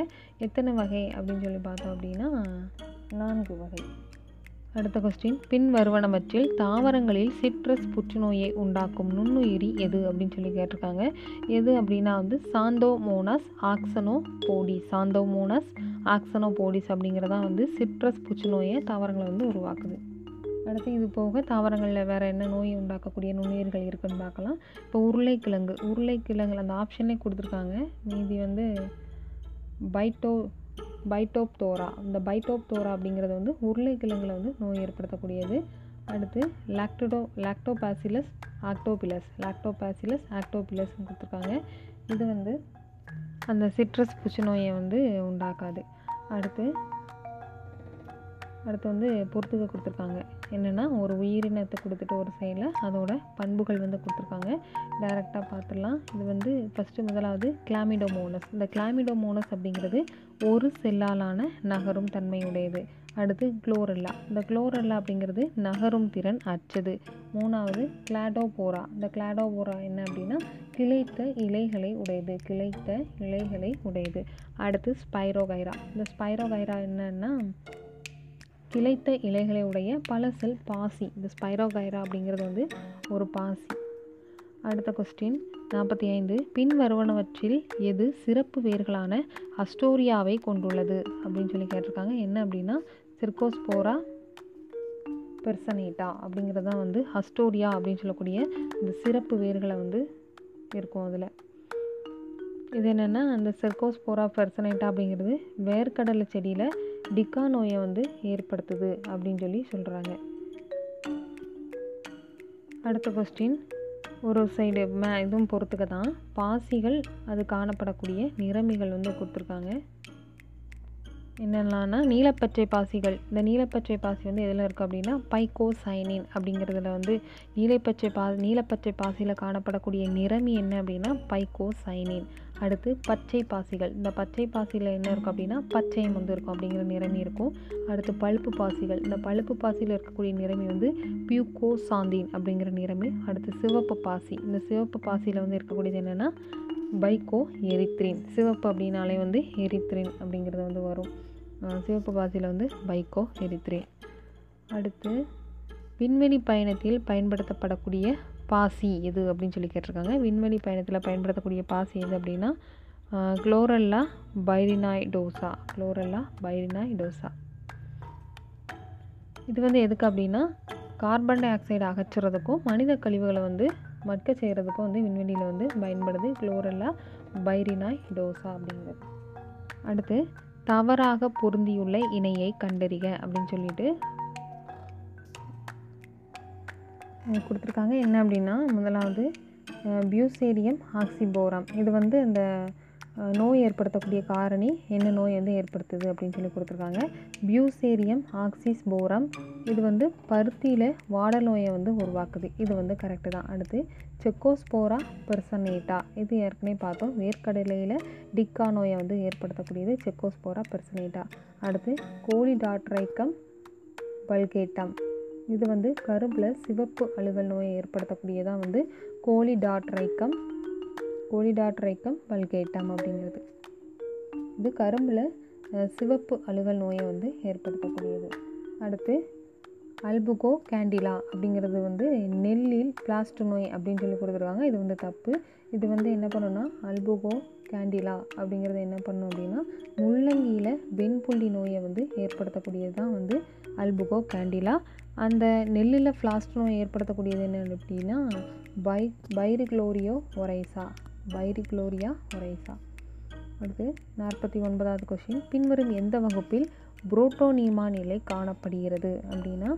எத்தனை வகை அப்படின்னு சொல்லி பார்த்தோம் அப்படின்னா, நான்கு வகை. அடுத்த கொஸ்டின், பின் வருவனவற்றில் தாவரங்களில் சிட்ரஸ் புற்றுநோயை உண்டாக்கும் நுண்ணுயிரி எது அப்படின்னு சொல்லி கேட்டிருக்காங்க. எது அப்படின்னா வந்து சாந்தோமோனாஸ் ஆக்சனோ போடி. சாந்தோமோனாஸ் ஆக்சனோ போடிஸ் அப்படிங்கிறதான் வந்து சிட்ரஸ் புற்றுநோயை தாவரங்களை வந்து உருவாக்குது. அடுத்து இது போக தாவரங்களில் வேறு என்ன நோய் உண்டாக்கக்கூடிய நுண்ணுயிர்கள் இருக்குதுன்னு பார்க்கலாம். இப்போ உருளைக்கிழங்கு. உருளைக்கிழங்குல அந்த ஆப்ஷனே கொடுத்துருக்காங்க. மீதி வந்து பைட்டோ பைட்டோப்தோரா. இந்த பைட்டோப்தோரா அப்படிங்கிறது வந்து உருளைக்கிழங்குல வந்து நோய் ஏற்படுத்தக்கூடியது. அடுத்து லாக்டோ லாக்டோபாசிலஸ் ஆக்டோபிலஸ். லாக்டோபாசிலஸ் ஆக்டோபிலஸ்ன்னு கொடுத்துருக்காங்க. இது வந்து அந்த சிட்ரஸ் புற்றுநோயை வந்து உண்டாக்காது. அடுத்து அடுத்து வந்து பொறுத்துக்க கொடுத்துருக்காங்க. என்னென்னா ஒரு உயிரினத்தை கொடுத்துட்டு ஒரு சைடில் அதோட பண்புகள் வந்து கொடுத்துருக்காங்க. டைரெக்டாக பார்த்துடலாம். இது வந்து ஃபஸ்ட்டு முதலாவது கிளாமிடோமோனஸ். இந்த கிளாமிடோமோனஸ் அப்படிங்கிறது ஒரு செல்லாலான நகரும் தன்மையுடையது. அடுத்து குளோரெல்லா. இந்த குளோரெல்லா அப்படிங்கிறது நகரும் திறன் அற்றது. மூணாவது கிளாடோபோரா. இந்த கிளாடோபோரா என்ன அப்படின்னா கிளைத்த இலைகளை உடையது. கிளைத்த இலைகளை உடையது. அடுத்து ஸ்பைரோகைரா. இந்த ஸ்பைரோகைரா என்னன்னா கிளைத்த இலைகளை உடைய பல செல் பாசி. இந்த ஸ்பைரோகைரா அப்படிங்கிறது வந்து ஒரு பாசி. அடுத்த கொஸ்டின் நாற்பத்தி ஐந்து, பின் வருவனவற்றில் எது சிறப்பு வேர்களான அஸ்டோரியாவை கொண்டுள்ளது அப்படின்னு சொல்லி கேட்டிருக்காங்க. என்ன அப்படின்னா சிர்கோஸ்போரா பெர்சனேட்டா அப்படிங்கிறது தான் வந்து அஸ்டோரியா அப்படின்னு சொல்லக்கூடிய இந்த சிறப்பு வேர்களை வந்து இருக்கும். அதில் இது என்னென்னா அந்த சிர்கோஸ்போரா பெர்சனேட்டா அப்படிங்கிறது வேர்க்கடலை செடியில் டிக்கா நோயை வந்து ஏற்படுத்துது அப்படின்னு சொல்லி சொல்கிறாங்க. அடுத்த கொஸ்டின் ஒரு சைடு மே இதுவும் பொறுத்துக்க தான். பாசிகள் அது காணப்படக்கூடிய நிறமிகள் வந்து கொடுத்துருக்காங்க. என்னென்னலான்னா நீலப்பச்சை பாசிகள். இந்த நீலப்பச்சை பாசி வந்து எதில் இருக்குது அப்படின்னா பைக்கோசைனின் அப்படிங்கிறதுல வந்து நீலப்பச்சை பா நீலப்பச்சை பாசியில் காணப்படக்கூடிய நிறமி என்ன அப்படின்னா பைக்கோசைனின். அடுத்து பச்சை பாசிகள். இந்த பச்சை பாசியில் என்ன இருக்கும் அப்படின்னா பச்சையம் வந்து இருக்கும் அப்படிங்கிற நிறமி இருக்கும். அடுத்து பழுப்பு பாசிகள். இந்த பழுப்பு பாசியில் இருக்கக்கூடிய நிறமி வந்து பியூகோசாந்தின் அப்படிங்கிற நிறமி. அடுத்து சிவப்பு பாசி. இந்த சிவப்பு பாசியில் வந்து இருக்கக்கூடியது என்னென்னா பைக்கோ எரித்ரின். சிவப்பு அப்படின்னாலே வந்து எரித்ரின் அப்படிங்கிறது வந்து வரும். சிவப்பு பாசியில் வந்து பைக்கோ எரித்ரின். அடுத்து விண்வெளி பயணத்தில் பயன்படுத்தப்படக்கூடிய பாசி எது அப்படின்னு சொல்லி கேட்டிருக்காங்க. விண்வெளி பயணத்தில் பயன்படுத்தக்கூடிய பாசி எது அப்படின்னா குளோரெல்லா பைரினாய்டோசா. Chlorella pyrenoidosa. இது வந்து எதுக்கு அப்படின்னா கார்பன் டை ஆக்சைடு அகற்றுறதுக்கும் மனித கழிவுகளை வந்து மட்க செய்கிறதுக்கும் வந்து விண்வெளியில் வந்து பயன்படுது குளோரெல்லா பைரினாய்டோசா அப்படிங்கிறது. அடுத்து தவறாக பொருந்தியுள்ள இணையை கண்டறிக அப்படின்னு சொல்லிட்டு கொடுத்துருக்காங்க. என்ன அப்படின்னா முதலாவது பியூசேரியம் ஆக்சிபோரம். இது வந்து இந்த நோய் ஏற்படுத்தக்கூடிய காரணி என்ன நோய் வந்து ஏற்படுத்துது அப்படின்னு சொல்லி கொடுத்துருக்காங்க. பியூசேரியம் ஆக்சிஸ்போரம் இது வந்து பருத்தியில் வாடல் நோயை வந்து உருவாக்குது. இது வந்து கரெக்டு தான். அடுத்து செக்கோஸ்போரா பெர்சனேட்டா. இது ஏற்கனவே பார்த்தோம். வேர்க்கடலையில் டிக்கா நோயை வந்து ஏற்படுத்தக்கூடியது செக்கோஸ்போரா பெர்சனேட்டா. அடுத்து கோலிடாட்ரைக்கம் பல்கேட்டம். இது வந்து கரும்பில் சிவப்பு அழுகல் நோயை ஏற்படுத்தக்கூடியதான் வந்து கோலிடாட்ரைக்கம் கோலிடாட்ரைக்கம் பல்கேட்டம் அப்படிங்கிறது. இது கரும்பில் சிவப்பு அழுகல் நோயை வந்து ஏற்படுத்தக்கூடியது. அடுத்து அல்புகோ கேண்டிலா அப்படிங்கிறது வந்து நெல்லில் பிளாஸ்ட் நோய் அப்படின்னு சொல்லி கொடுத்துருக்காங்க. இது வந்து தப்பு. இது வந்து என்ன பண்ணணும்னா அல்புகோ கேண்டிலா அப்படிங்கிறது என்ன பண்ணும் அப்படின்னா முள்ளங்கியில் வெண்புள்ளி நோயை வந்து ஏற்படுத்தக்கூடியது தான் வந்து அல்புகோ கேண்டிலா. அந்த நெல்லில் பிளாஸ்ட் நோய் ஏற்படுத்தக்கூடியது என்ன அப்படின்னா பை பைரிக்ளோரியோ ஒரைசா பைரிக்ளோரியா ஒரைசா. அடுத்து நாற்பத்தி ஒன்பதாவது கொஸ்டின், பின்வரும் எந்த வகுப்பில் புரோட்டோனீமா நிலை காணப்படுகிறது அப்படின்னா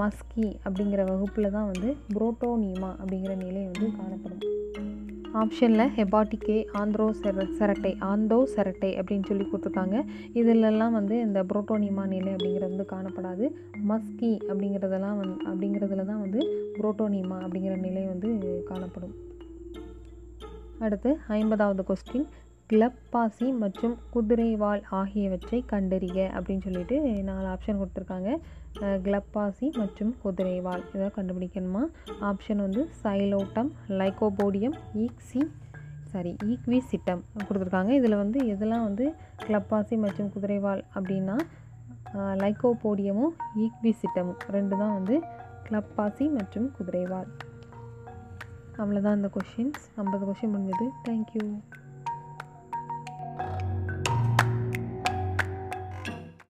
மஸ்கி அப்படிங்கிற வகுப்பில் தான் வந்து புரோட்டோனீமா அப்படிங்கிற நிலை வந்து காணப்படும். ஆப்ஷனில் ஹெபாட்டிக்கே, ஆந்த்ரோ செர செரட்டை ஆந்தோ செரட்டை அப்படின்னு சொல்லி கொடுத்துருக்காங்க. இதிலெல்லாம் வந்து இந்த புரோட்டோனீமா நிலை அப்படிங்கிறது வந்து காணப்படாது. மஸ்கி அப்படிங்கிறதெல்லாம் வந் அப்படிங்கிறதுல தான் வந்து புரோட்டோனீமா அப்படிங்கிற நிலை வந்து காணப்படும். அடுத்து ஐம்பதாவது கொஸ்டின், கிளப் பாசி மற்றும் குதிரைவால் ஆகியவற்றை கண்டறிக அப்படின்னு சொல்லிட்டு நாலு ஆப்ஷன் கொடுத்துருக்காங்க. கிளப் பாசி மற்றும் குதிரைவால் இதை கண்டுபிடிக்கணுமா? ஆப்ஷன் வந்து சைலோட்டம், லைக்கோபோடியம், ஈக்ஸி சாரி ஈக்வி சிட்டம் கொடுத்துருக்காங்க. இதில் வந்து இதெல்லாம் வந்து கிளப் பாசி மற்றும் குதிரைவால் அப்படின்னா லைக்கோபோடியமும் ஈக்வி சிட்டமும் ரெண்டு தான் வந்து கிளப் பாசி மற்றும் குதிரைவால். அவ்வளோதான் இந்த கொஷின்ஸ். ஐம்பது கொஷின் முடிஞ்சது. தேங்க்யூ.